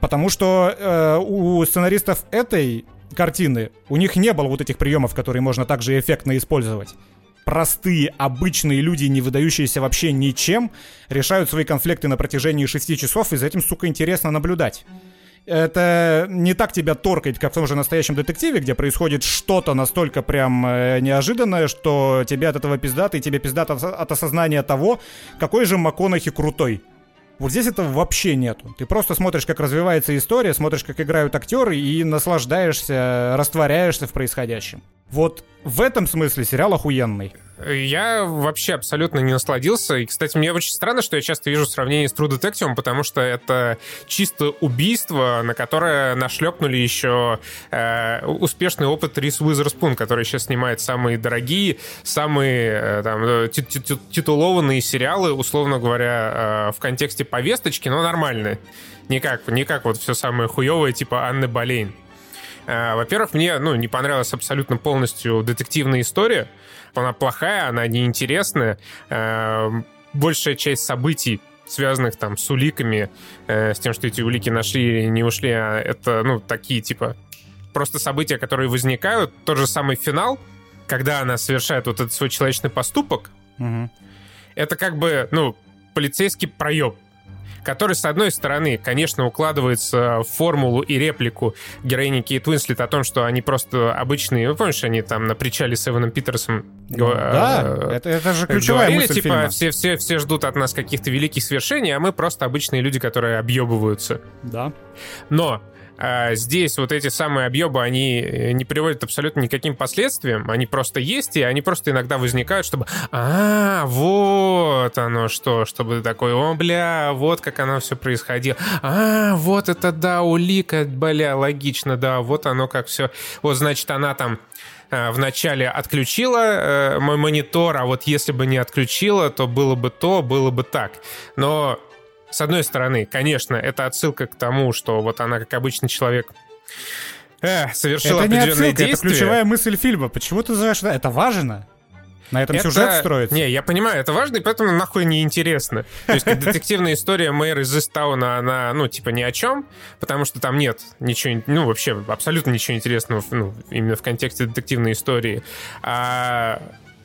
Потому что э, у сценаристов этой картины, у них не было вот этих приемов, которые можно также эффектно использовать. Простые, обычные люди, не выдающиеся вообще ничем, решают свои конфликты на протяжении шести часов, и за этим, сука, интересно наблюдать. Это не так тебя торкает, как в том же «Настоящем детективе», где происходит что-то настолько прям неожиданное, что тебе от этого пиздат, и тебе пиздат от осознания того, какой же МакКонахи крутой. Вот здесь этого вообще нету. Ты просто смотришь, как развивается история, смотришь, как играют актеры, и наслаждаешься, растворяешься в происходящем. Вот в этом смысле сериал охуенный. Я вообще абсолютно не насладился. И, кстати, мне очень странно, что я часто вижу сравнение с True Detective, потому что это чисто убийство, на которое нашлепнули еще э, успешный опыт Риз Уизерспун, который сейчас снимает самые дорогие, самые э, там, титулованные сериалы, условно говоря, э, в контексте повесточки, но нормальные. Не как, не как вот все самое хуевое, типа Анны Болейн. Во-первых, мне ну, не понравилась абсолютно полностью детективная история. Она плохая, она неинтересная. Большая часть событий, связанных там с уликами, с тем, что эти улики нашли или не ушли, это ну, такие типа просто события, которые возникают. Тот же самый финал, когда она совершает вот этот свой человечный поступок, угу. Это как бы ну, полицейский проеб, который, с одной стороны, конечно, укладывается в формулу и реплику героини Кейт Уинслет о том, что они просто обычные... Вы помнишь, они там на причале с Эваном Питерсом... Ну, да, это, это же ключевая говорили, мысль типа, фильма. Все, все, все ждут от нас каких-то великих свершений, а мы просто обычные люди, которые объебываются. Да. Но... А здесь вот эти самые объёбы, они не приводят абсолютно никаким последствиям. Они просто есть, и они просто иногда возникают, чтобы... А, вот оно что, чтобы такое... О, бля, вот как оно все происходило. А, вот это да, улика, бля, логично, да, вот оно как все. Вот, значит, она там... Вначале отключила э, мой монитор, а вот если бы не отключила, то было бы то, было бы так. Но... С одной стороны, конечно, это отсылка к тому, что вот она, как обычный человек, э, совершила определенные действия. Это не отсылка, это ключевая мысль фильма. Почему ты называешь это? Это важно? На этом это... сюжет строится? Не, я понимаю, это важно, и поэтому нахуй неинтересно. То есть детективная история «Мэйр из Исттауна», она, ну, типа, ни о чем, потому что там нет ничего, ну, вообще, абсолютно ничего интересного, ну, именно в контексте детективной истории. А,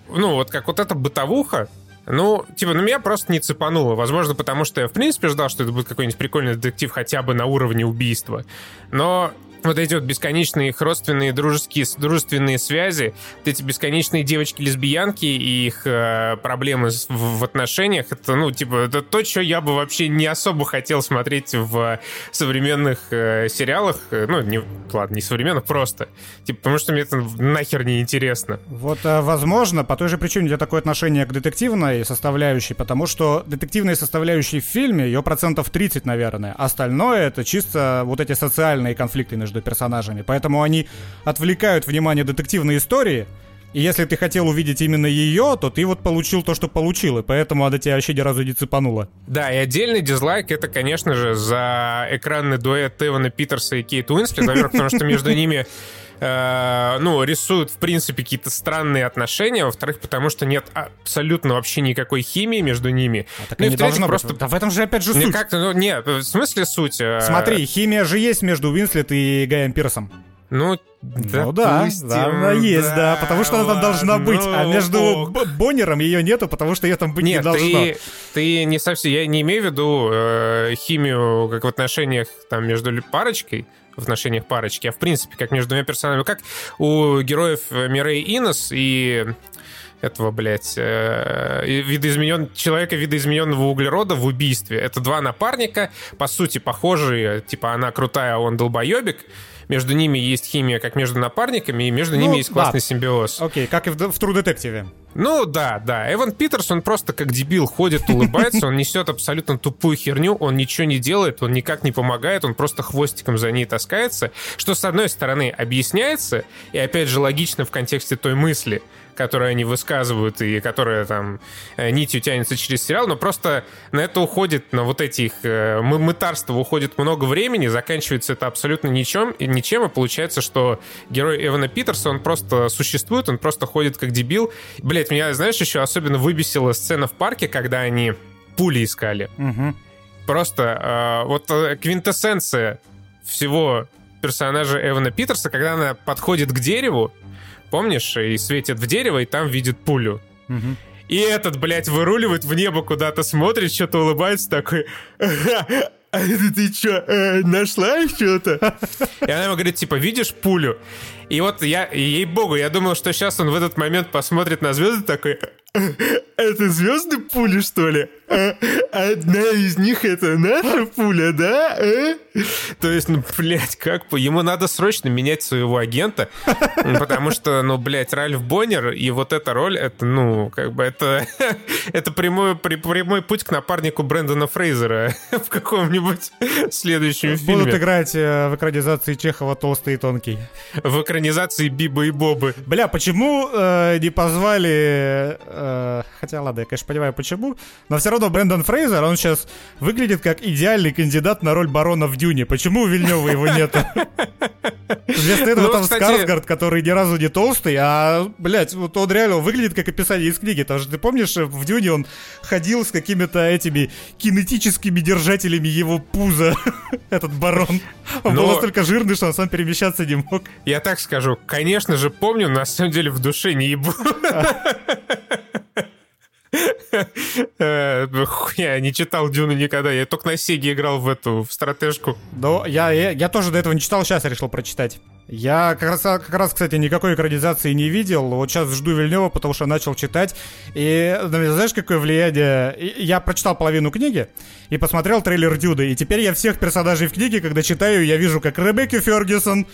ну, вот как вот эта бытовуха, Ну, типа, ну меня просто не цепануло. Возможно, потому что я, в принципе, ждал, что это будет какой-нибудь прикольный детектив хотя бы на уровне убийства. Но вот эти вот бесконечные их родственные, дружеские, дружественные связи, вот эти бесконечные девочки-лесбиянки и их э, проблемы в, в отношениях, это, ну, типа, это то, что я бы вообще не особо хотел смотреть в современных э, сериалах. Ну, не, ладно, не современных, просто. Типа, потому что мне это нахер не интересно. Вот, возможно, по той же причине у тебя такое отношение к детективной составляющей, потому что детективная составляющая в фильме, ее процентов тридцать, наверное. Остальное — это чисто вот эти социальные конфликты между персонажами. Поэтому они отвлекают внимание детективной истории, И если ты хотел увидеть именно ее, то ты вот получил то, что получил, и поэтому она тебя вообще ни разу не цепанула. Да, и отдельный дизлайк — это, конечно же, за экранный дуэт Эвана Питерса и Кейт Уинслет, во-первых, потому что между ними ну, рисуют, в принципе, какие-то странные отношения, во-вторых, потому что нет абсолютно вообще никакой химии между ними. А так ну, и не должно просто... быть. Да в этом же опять же суть. Никак, ну, нет, в смысле суть? Смотри, химия же есть между Уинслет и Гаем Пирсом. Ну, да, ну, да, пусть, да, она есть, да, да, потому что она там должна быть, а между б- Боннером ее нету, потому что ее там быть Нет, не должно. Нет, ты, ты не совсем, я не имею в виду э, химию как в отношениях там между парочкой, в отношениях парочки, а в принципе, как между двумя персонажами, как у героев Мирей Инес и этого, блядь, э, видоизменен... человека видоизмененного углерода в убийстве. Это два напарника, по сути, похожие, типа она крутая, а он долбоебик. Между ними есть химия, как между напарниками, и между ну, ними есть классный да. симбиоз. Окей, okay, как и в, в True Detective. Ну да, да. Эван Питерс, он просто как дебил ходит, улыбается, он несет абсолютно тупую херню, он ничего не делает, он никак не помогает, он просто хвостиком за ней таскается, что, с одной стороны, объясняется, и опять же логично в контексте той мысли, которую они высказывают и которая там нитью тянется через сериал, но просто на это уходит, на вот эти их мытарства уходит много времени, заканчивается это абсолютно ничем, и ничем, и получается, что герой Эвана Питерса, он просто существует, он просто ходит как дебил. Блин, меня, знаешь, еще особенно выбесила сцена в парке, когда они пули искали. Угу. Просто э, вот э, квинтэссенция всего персонажа Эвана Питерса, когда она подходит к дереву, помнишь, и светит в дерево, и там видит пулю. Угу. И этот, блядь, выруливает в небо куда-то, смотрит, что-то улыбается, такой... А это ты что, э, нашла что-то? И она ему говорит, типа, видишь пулю? И вот я, ей-богу, я думал, что сейчас он в этот момент посмотрит на звезды такой... Это звезды пули, что ли? А, одна из них это наша пуля, да? А? То есть, ну, блядь, как бы... Ему надо срочно менять своего агента, потому что, ну, блядь, Ральф Боннер и вот эта роль, это, ну, как бы, это... Это прямой, прямой путь к напарнику Брэндона Фрейзера в каком-нибудь следующем Будут фильме. Будут играть в экранизации Чехова «Толстый и тонкий». В экранизации «Биба и Бобы». Бля, почему э, не позвали... Хотя, ладно, я, конечно, понимаю, почему. Но все равно Брэндон Фрейзер, он сейчас выглядит как идеальный кандидат на роль барона в «Дюне». Почему у Вильнёва его нету? Вместо этого там Скарсгард, который ни разу не толстый. А, блядь, вот он реально выглядит как описание из книги. Потому что ты помнишь, в «Дюне» он ходил с какими-то этими кинетическими держателями его пуза. Этот барон. Он был настолько жирный, что он сам перемещаться не мог. Я так скажу, конечно же, помню, на самом деле в душе не ебу. Я не читал «Дюну» никогда. Я только на Сеге играл в эту, в стратежку. Но я, я, я тоже до этого не читал, сейчас решил прочитать. Я как раз, как раз, кстати, никакой экранизации не видел. Вот сейчас жду Вильнёва, потому что начал читать. И знаешь, какое влияние? Я прочитал половину книги и посмотрел трейлер «Дюны». И теперь я всех персонажей в книге, когда читаю, я вижу как Ребекку Фергюсон,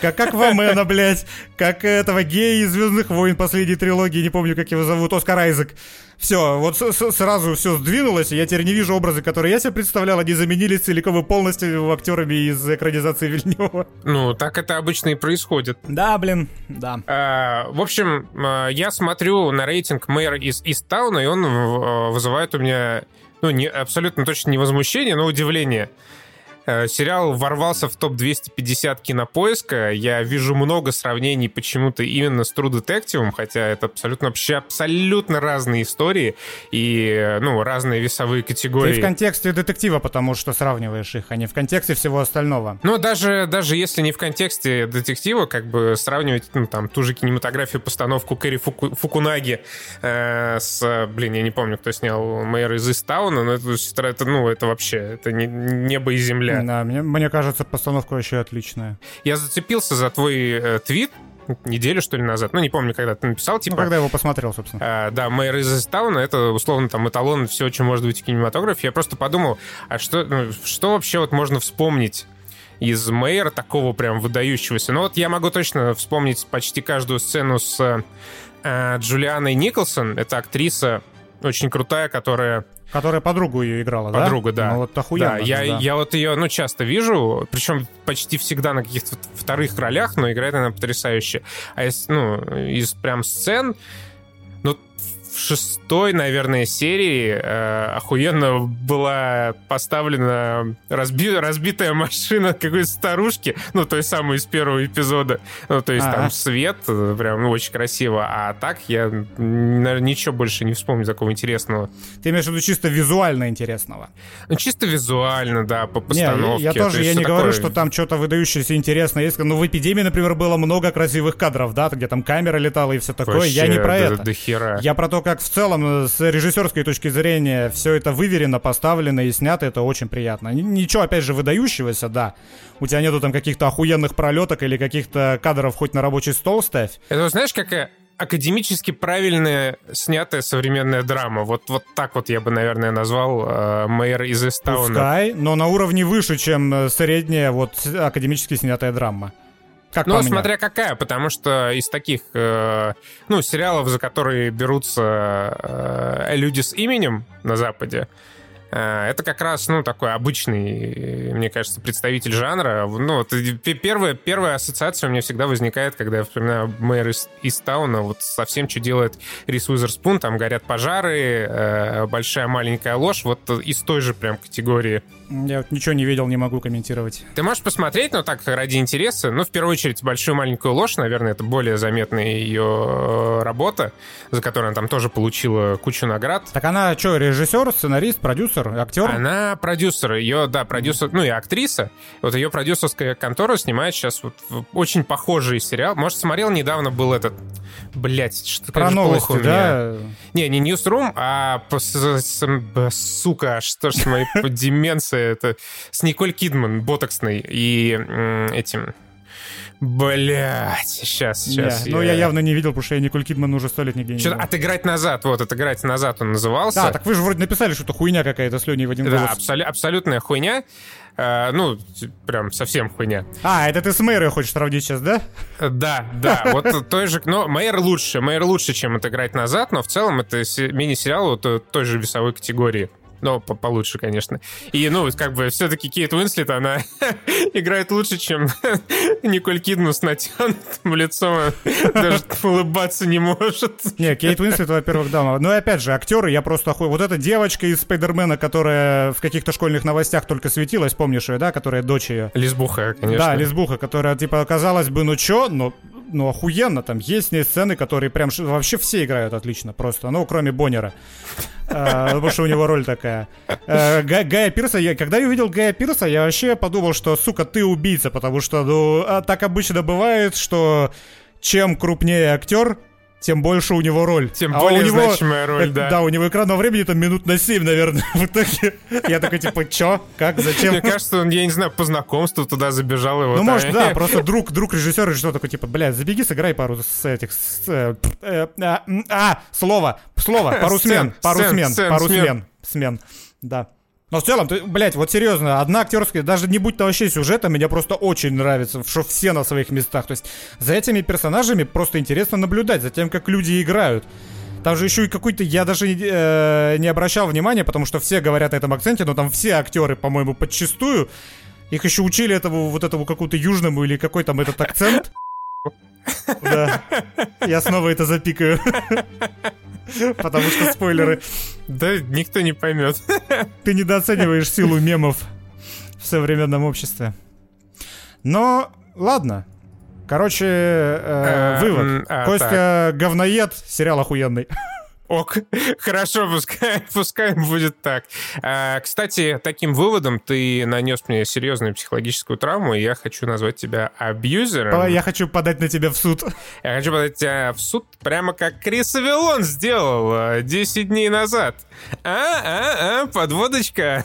как Аквамена, блядь, как этого гея из «Звездных войн» последней трилогии, не помню, как его зовут, Оскар Айзек. Все, вот сразу все сдвинулось, и я теперь не вижу образы, которые я себе представлял, они заменились целиком и полностью актерами из экранизации Вильнёва. Ну, так это обычно и происходит. Да, блин, да. А, в общем, я смотрю на рейтинг «Мэйр из Исттауна», и он вызывает у меня, ну, не, абсолютно точно не возмущение, но удивление. Сериал ворвался в топ двести пятьдесят Кинопоиска. Я вижу много сравнений почему-то именно с True Detective, хотя это абсолютно вообще абсолютно разные истории и, ну, разные весовые категории. Ты в контексте детектива, потому что сравниваешь их, а не в контексте всего остального. Ну, даже, даже если не в контексте детектива, как бы сравнивать, ну, там, ту же кинематографию, постановку Кэри Фуку, Фукунаги э, с... Блин, я не помню, кто снял «Мэйр из Исттауна», но это, это, ну, это вообще это не, небо и земля. Да, мне, мне кажется, постановка вообще отличная. Я зацепился за твой э, твит неделю, что ли, назад. Ну, не помню, когда ты написал, типа... Ну, когда я его посмотрел, собственно. Э, да, «Мэйр из Исттауна» — это, условно, там, эталон всего, чем может быть кинематограф. Я просто подумал, а что, ну, что вообще вот можно вспомнить из «Мэйра» такого прям выдающегося? Ну, вот я могу точно вспомнить почти каждую сцену с э, Джулианой Николсон. Это актриса очень крутая, которая... Которая подругу ее играла, да? Подруга, да. Ну вот охуенно. Да, я, да. я вот ее, ну, часто вижу, причем почти всегда на каких-то вторых ролях, но играет она потрясающе. А из, ну, из прям сцен, ну, в шестой, наверное, серии э, охуенно была поставлена разби- разбитая машина какой-то старушки, ну, той самой из первого эпизода. Ну, то есть А-а-а. там свет, прям, ну, очень красиво. А так я, наверное, ничего больше не вспомню такого интересного. Ты имеешь в виду чисто визуально интересного? Ну, чисто визуально, да, по постановке. Не, я тоже, то я не такое... говорю, что там что-то выдающееся интересное есть. Ну, в «Эпидемии», например, было много красивых кадров, да, где там камера летала и все такое. Вообще, я не про да, это. До хера. Я про то, как в целом с режиссерской точки зрения все это выверено, поставлено и снято, это очень приятно. Ничего, опять же, выдающегося, да. У тебя нету там каких-то охуенных пролеток или каких-то кадров хоть на рабочий стол ставь. Это, знаешь, какая академически правильная снятая современная драма. Вот, вот так вот я бы, наверное, назвал э, «Мэйр из Исттауна». Пускай, но на уровне выше, чем средняя вот академически снятая драма. Как ну, смотря какая, потому что из таких, э, ну, сериалов, за которые берутся э, люди с именем на Западе, э, это как раз, ну, такой обычный, мне кажется, представитель жанра. Ну, вот, первая, первая ассоциация у меня всегда возникает, когда я вспоминаю «Мэйр из Исттауна», вот совсем, что делает Рис Уизерспун, там горят пожары, э, большая маленькая ложь, вот из той же прям категории. Я вот ничего не видел, не могу комментировать. Ты можешь посмотреть, но так, ради интереса. Ну, в первую очередь, «Большую маленькую ложь», наверное, это более заметная ее работа, за которую она там тоже получила кучу наград. Так она что, режиссер, сценарист, продюсер, актер? Она продюсер. Ее, да, продюсер, ну и актриса. Вот ее продюсерская контора снимает сейчас вот очень похожий сериал. Может, смотрел недавно был этот... Блять, что-то про новости, да? Не, не «Ньюсрум», а... Сука, что ж с моей деменцией. Это с Николь Кидман, ботоксной, и м- этим... Блять, сейчас, сейчас. Yeah. Я... Ну, я явно не видел, потому что я Николь Кидман уже сто лет нигде не видел. «Отыграть назад», вот, «Отыграть назад» он назывался. Да, так вы же вроде написали, что это хуйня какая-то с Леней в один голос. Да, абсол- абсолютная хуйня. А, ну, прям совсем хуйня. А, это ты с «Мэйрой» хочешь сравнить сейчас, да? Да, да, вот той же... Но «Мэйр» лучше, «Мэйр» лучше, чем «Отыграть назад», но в целом это мини-сериал той же весовой категории. Ну, по- получше, конечно. И, ну, как бы, все-таки Кейт Уинслет, она играет лучше, чем Николь Кидман с натянутым лицом. Даже улыбаться не может. Не, Кейт Уинслет, во-первых, да. Ну, и опять же, актеры, я просто охуел. Вот эта девочка из «Спайдермена», которая в каких-то школьных новостях только светилась, помнишь ее, да? Которая дочь ее. Лесбуха, конечно. Да, лесбуха, которая, типа, казалось бы, ну чё, но... Ну, охуенно, там есть с ней сцены, которые прям... Вообще все играют отлично просто, ну, кроме Боннера, потому что у него роль такая. Гая Пирса, когда я увидел Гая Пирса, я вообще подумал, что, сука, ты убийца, потому что, ну, так обычно бывает, что чем крупнее актер, тем больше у него роль. Тем а более него, значимая роль, э, да. Да, у него экранного времени там минут на семь, наверное, в итоге. Я такой, типа, чё? Как? Зачем? Мне кажется, он, я не знаю, по знакомству туда забежал его. Ну, может, да, просто друг друг режиссера, что такой, типа, блядь, забеги, сыграй пару с этих... А, слово, слово, пару смен, пару смен, пару смен, смен, да. Но в целом, ты, блядь, вот серьезно, одна актерская, даже не будь-то вообще сюжета, меня просто очень нравится, что все на своих местах. То есть за этими персонажами просто интересно наблюдать, за тем, как люди играют. Там же еще и какой-то, я даже э, не обращал внимания, потому что все говорят на этом акценте, но там все актеры, по-моему, подчистую. Их еще учили этому, вот этому какому-то южному или какой там этот акцент. Да, я снова это запикаю. Потому что спойлеры. Да никто не поймет. Ты недооцениваешь силу мемов в современном обществе. Но, ладно. Короче, э, вывод. А, Костя так. Говноед, сериал охуенный. Ок, хорошо, пускай, пускай будет так. А, кстати, таким выводом ты нанес мне серьезную психологическую травму, и я хочу назвать тебя абьюзером. Я хочу подать на тебя в суд. Я хочу подать тебя в суд, прямо как Крис Авеллон сделал десять дней назад. А, а, а, подводочка.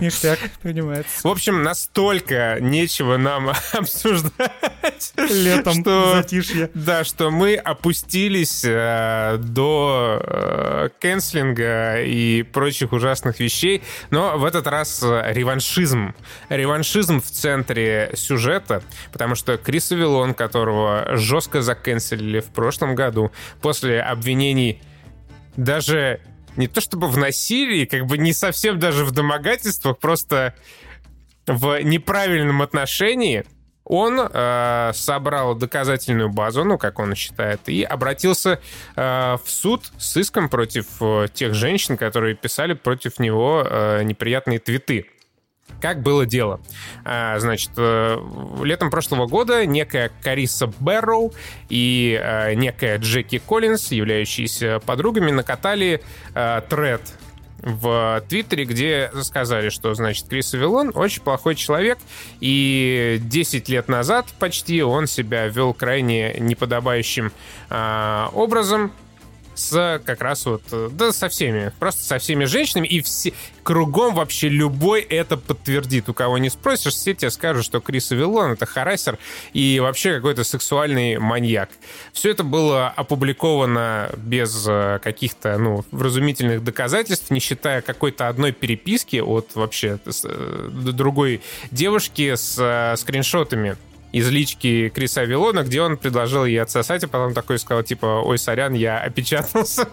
Ништяк, принимается. В общем, настолько нечего нам обсуждать. Летом что, затишье. Да, что мы опустились э, до... кэнслинга и прочих ужасных вещей, но в этот раз реваншизм. Реваншизм в центре сюжета, потому что Крис Авеллон, которого жестко закэнселили в прошлом году после обвинений даже не то чтобы в насилии, как бы не совсем даже в домогательствах, просто в неправильном отношении, он э, собрал доказательную базу, ну, как он считает, и обратился э, в суд с иском против э, тех женщин, которые писали против него э, неприятные твиты. Как было дело? А, значит, э, летом прошлого года некая Карисса Берроу и э, некая Джеки Коллинс, являющиеся подругами, накатали э, тред в Твиттере, где сказали, что, значит, Крис Авеллон очень плохой человек, и десять лет назад почти он себя вел крайне неподобающим э, образом с как раз вот, да, со всеми, просто со всеми женщинами, и все, кругом вообще любой это подтвердит. У кого не спросишь, все тебе скажут, что Крис Авеллон — это харасер и вообще какой-то сексуальный маньяк. Все это было опубликовано без каких-то, ну, вразумительных доказательств, не считая какой-то одной переписки от вообще другой девушки с скриншотами из лички Криса Авеллона, где он предложил ей отсосать, а потом такой сказал, типа, ой, сорян, я опечатался.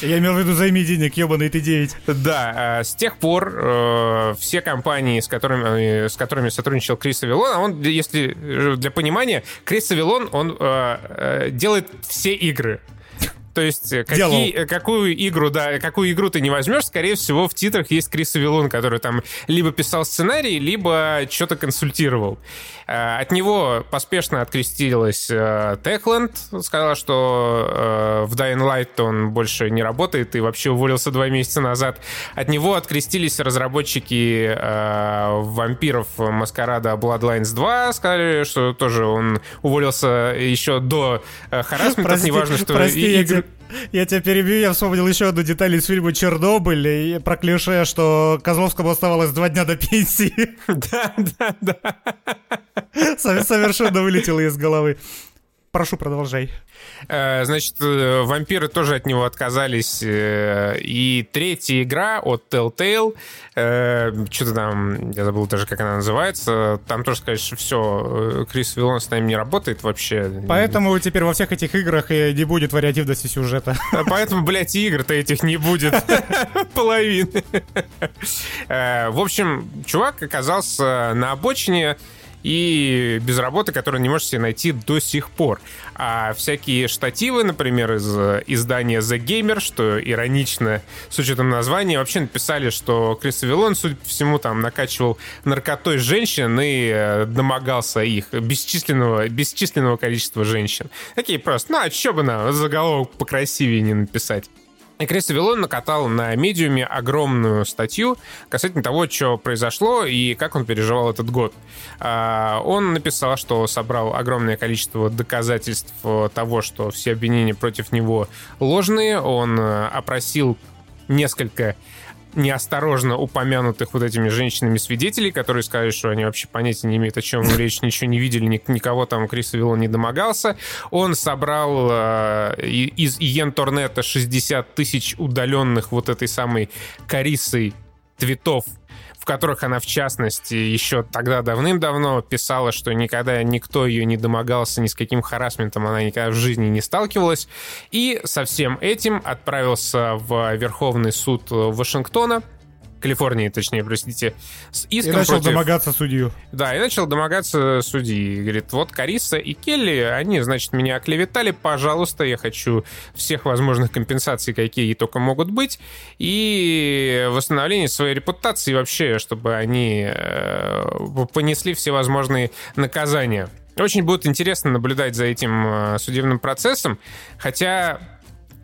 Я имел в виду, займи денег, ебаный ты девять. Да, с тех пор э, все компании, с которыми, с которыми сотрудничал Крис Авеллон, а он, если для понимания, Крис Авеллон, он э, делает все игры. То есть какие, какую игру, да, какую игру ты не возьмешь, скорее всего, в титрах есть Крис Авеллон, который там либо писал сценарий, либо что-то консультировал. От него поспешно открестилась Techland, сказала, что в Dying Light он больше не работает и вообще уволился два месяца назад. От него открестились разработчики вампиров Маскарада Bloodlines два, сказали, что тоже он уволился еще до харассментов, неважно, что игры. Я тебя перебью, я вспомнил еще одну деталь из фильма «Чернобыль» и про клише, что Козловскому оставалось два дня до пенсии. Да, да, да. Совершенно вылетело из головы. Прошу, продолжай. Значит, вампиры тоже от него отказались. И третья игра от Telltale, что-то там, я забыл даже, как она называется, там тоже, конечно, все, Крис Авеллон с нами не работает вообще. Поэтому теперь во всех этих играх и не будет вариативности сюжета. Поэтому, блядь, и игр-то этих не будет половины. В общем, чувак оказался на обочине и без работы, которую не можешь себе найти до сих пор. А всякие штативы, например, из издания The Gamer, что иронично с учетом названия, вообще написали, что Крис Авеллон, судя по всему, там накачивал наркотой женщин и домогался их, бесчисленного, бесчисленного количества женщин. Такие просто, ну а чё бы нам заголовок покрасивее не написать. Крис Авеллон накатал на медиуме огромную статью касательно того, что произошло и как он переживал этот год. Он написал, что собрал огромное количество доказательств того, что все обвинения против него ложные. Он опросил несколько неосторожно упомянутых вот этими женщинами свидетелей, которые сказали, что они вообще понятия не имеют, о чем речь, ничего не видели, никого там Крис Авеллон не домогался. Он собрал э, из Иен-Торнета шестьдесят тысяч удаленных вот этой самой Кариссой твитов, в которых она, в частности, еще тогда давным-давно писала, что никогда никто ее не домогался, ни с каким харассментом она никогда в жизни не сталкивалась. И со всем этим отправился в Верховный суд Вашингтона, Калифорнии, точнее, простите, с иском против... И начал против... домогаться судью. Да, и начал домогаться судьи. Говорит, вот Карисса и Келли, они, значит, меня оклеветали, пожалуйста, я хочу всех возможных компенсаций, какие только могут быть, и восстановление своей репутации вообще, чтобы они понесли всевозможные наказания. Очень будет интересно наблюдать за этим судебным процессом, хотя...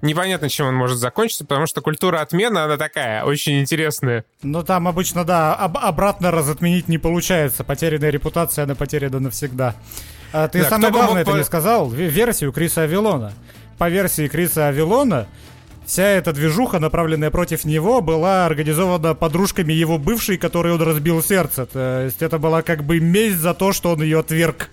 непонятно, чем он может закончиться, потому что культура отмены, она такая, очень интересная. Ну, там обычно, да, об- обратно разотменить не получается. Потерянная репутация, она потеряна навсегда. А ты да, самое главное, мог... это не сказал, версию Криса Авеллона. По версии Криса Авеллона, вся эта движуха, направленная против него, была организована подружками его бывшей, которой он разбил сердце. То есть это была как бы месть за то, что он ее отверг.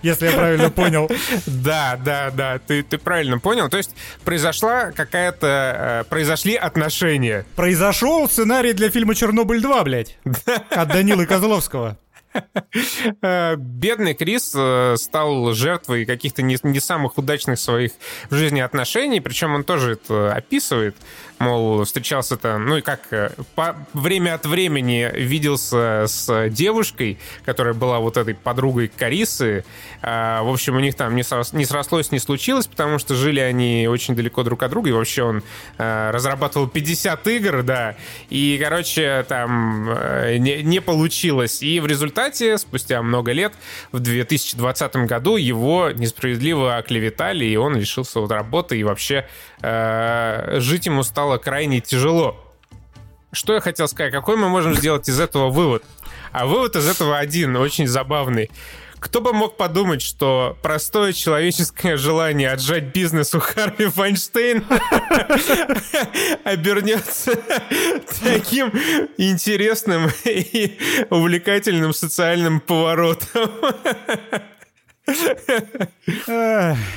Если я правильно понял. Да, да, да, ты, ты правильно понял. То есть произошла какая-то... Э, произошли отношения. Произошел сценарий для фильма «Чернобыль два», блядь. От Данилы Козловского. Бедный Крис стал жертвой каких-то не, не самых удачных своих в жизни отношений, причем он тоже это описывает, мол, встречался там, ну и как, по, время от времени виделся с девушкой, которая была вот этой подругой Кариссы, а, в общем, у них там не, срос, не срослось, не случилось, потому что жили они очень далеко друг от друга, и вообще он а, разрабатывал пятьдесят игр, да, и, короче, там не, не получилось, и в результате, спустя много лет, в две тысячи двадцатом году его несправедливо оклеветали, и он лишился вот работы, и вообще а, жить ему стало крайне тяжело. Что я хотел сказать? Какой мы можем сделать из этого вывод? А вывод из этого один, очень забавный. Кто бы мог подумать, что простое человеческое желание отжать бизнес у Харви Вайнштейна обернется таким интересным и увлекательным социальным поворотом.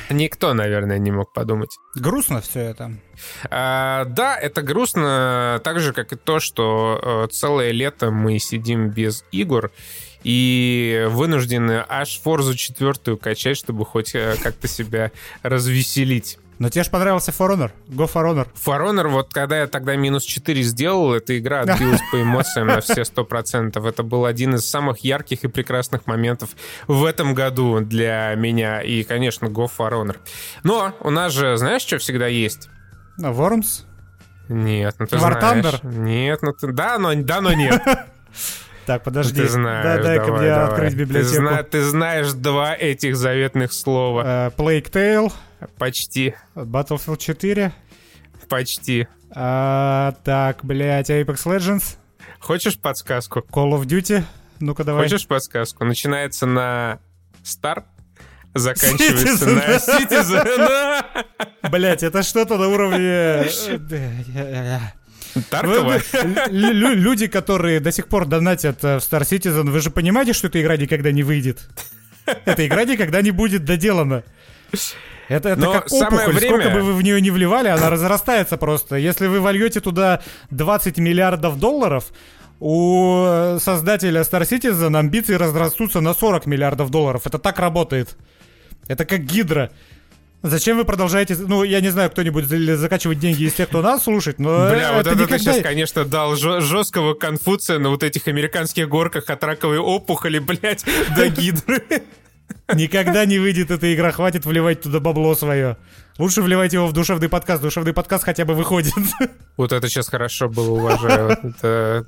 Никто, наверное, не мог подумать. Грустно все это. А, да, это грустно, так же, как и то, что целое лето мы сидим без игр и вынуждены аж Форзу четвертую качать, чтобы хоть как-то себя развеселить. Но тебе же понравился For Honor. Go For Honor. For Honor, вот когда я тогда минус четыре сделал, эта игра отбилась по эмоциям на все сто процентов. Это был один из самых ярких и прекрасных моментов в этом году для меня. И, конечно, Go For Honor. Но у нас же, знаешь, что всегда есть? No, Worms? Нет, ну ты War знаешь. Thunder? Нет, ну ты... Да, но, да, но нет. Так, подожди. Ты знаешь, да, дай-ка мне открыть библиотеку. Ты, зна- ты знаешь два этих заветных слова. Uh, Plague Tale. Почти. Battlefield четыре. Почти. Uh, так, блядь, Apex Legends. Хочешь подсказку? Call of Duty. Ну-ка давай. Хочешь подсказку? Начинается на Star, заканчивается Citizen. На Citizen. Блядь, это что-то на уровне... Вы, лю- люди, которые до сих пор донатят в Star Citizen, вы же понимаете, что эта игра никогда не выйдет? Эта игра никогда не будет доделана. Это, это как опухоль, время... сколько бы вы в нее не вливали, она разрастается просто. Если вы вольете туда двадцать миллиардов долларов, у создателя Star Citizen амбиции разрастутся на сорок миллиардов долларов. Это так работает. Это как гидра. Зачем вы продолжаете... Ну, я не знаю, кто-нибудь закачивать деньги из тех, кто нас слушает, но... Бля, вот это никогда... ты сейчас, конечно, дал жесткого Конфуция на вот этих американских горках от раковой опухоли, блядь, до гидры. Никогда не выйдет эта игра, хватит вливать туда бабло свое. Лучше вливайте его в душевный подкаст, душевный подкаст хотя бы выходит. Вот это сейчас хорошо было, уважаю. Это...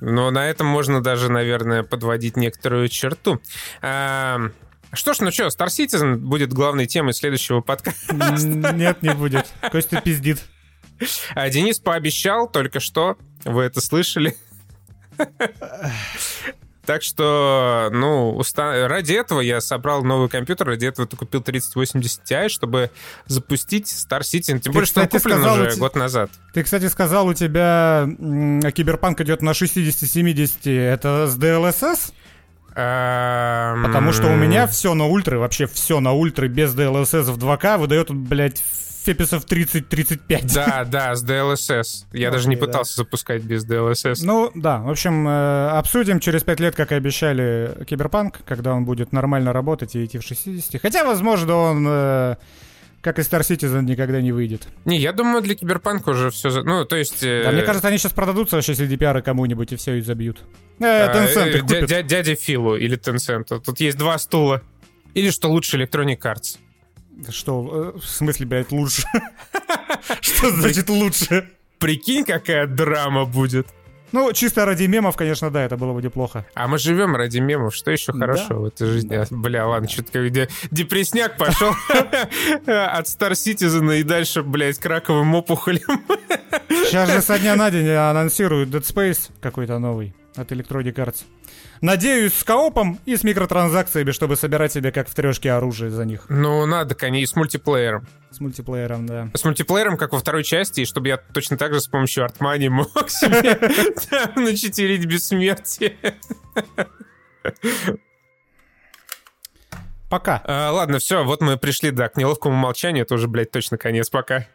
Но на этом можно даже, наверное, подводить некоторую черту. А... Что ж, ну что, Star Citizen будет главной темой следующего подкаста? Нет, не будет. Костя пиздит. А Денис пообещал только что. Вы это слышали? Так что, ну, уста... ради этого я собрал новый компьютер, ради этого ты купил тридцать восемьдесят Ti, чтобы запустить Star Citizen. Тем ты, более, кстати, что он куплен уже те... год назад. Ты, кстати, сказал, у тебя Киберпанк идет на шестьдесят семьдесят. Это с ди эл эс эс? Потому что у меня все на ультра, вообще все на ультра, без ди эл эс эс в два ка выдает, блядь, фепесов тридцать тридцать пять. Да, да, с ди эл эс эс. Я okay, даже не пытался да. запускать без ди эл эс эс. Ну, да, в общем, обсудим через пять лет, как и обещали, Киберпанк, когда он будет нормально работать и идти в шестьдесят. Хотя, возможно, он... как и Star Citizen никогда не выйдет. Не, я думаю, для Киберпанка уже все... За... Ну, то есть... Э... Да, мне кажется, они сейчас продадутся вообще си ди пи ар кому-нибудь и все, и забьют. Э, Tencent их купит. Дя- дядя Филу или Tencent. Тут есть два стула. Или что лучше, Electronic Arts. Что? В смысле, блядь, лучше? Что значит лучше? Прикинь, какая драма будет. Ну, чисто ради мемов, конечно, да, это было бы неплохо. А мы живем ради мемов, что еще хорошего да? в этой жизни? Да. Бля, ладно, что-то депрессняк пошел от Star Citizen и дальше, блядь, к раковым опухолям. Сейчас же со дня на день анонсируют Dead Space какой-то новый от Electronic Arts. Надеюсь, с коопом и с микротранзакциями, чтобы собирать себе, как в трешке, оружие за них. Ну, надо, конечно, с мультиплеером. С мультиплеером, да. С мультиплеером, как во второй части, и чтобы я точно так же с помощью артмани мог себе начитерить бессмертие. Пока. Ладно, все, вот мы пришли, да, к неловкому молчанию. Это уже, блядь, точно конец. Пока.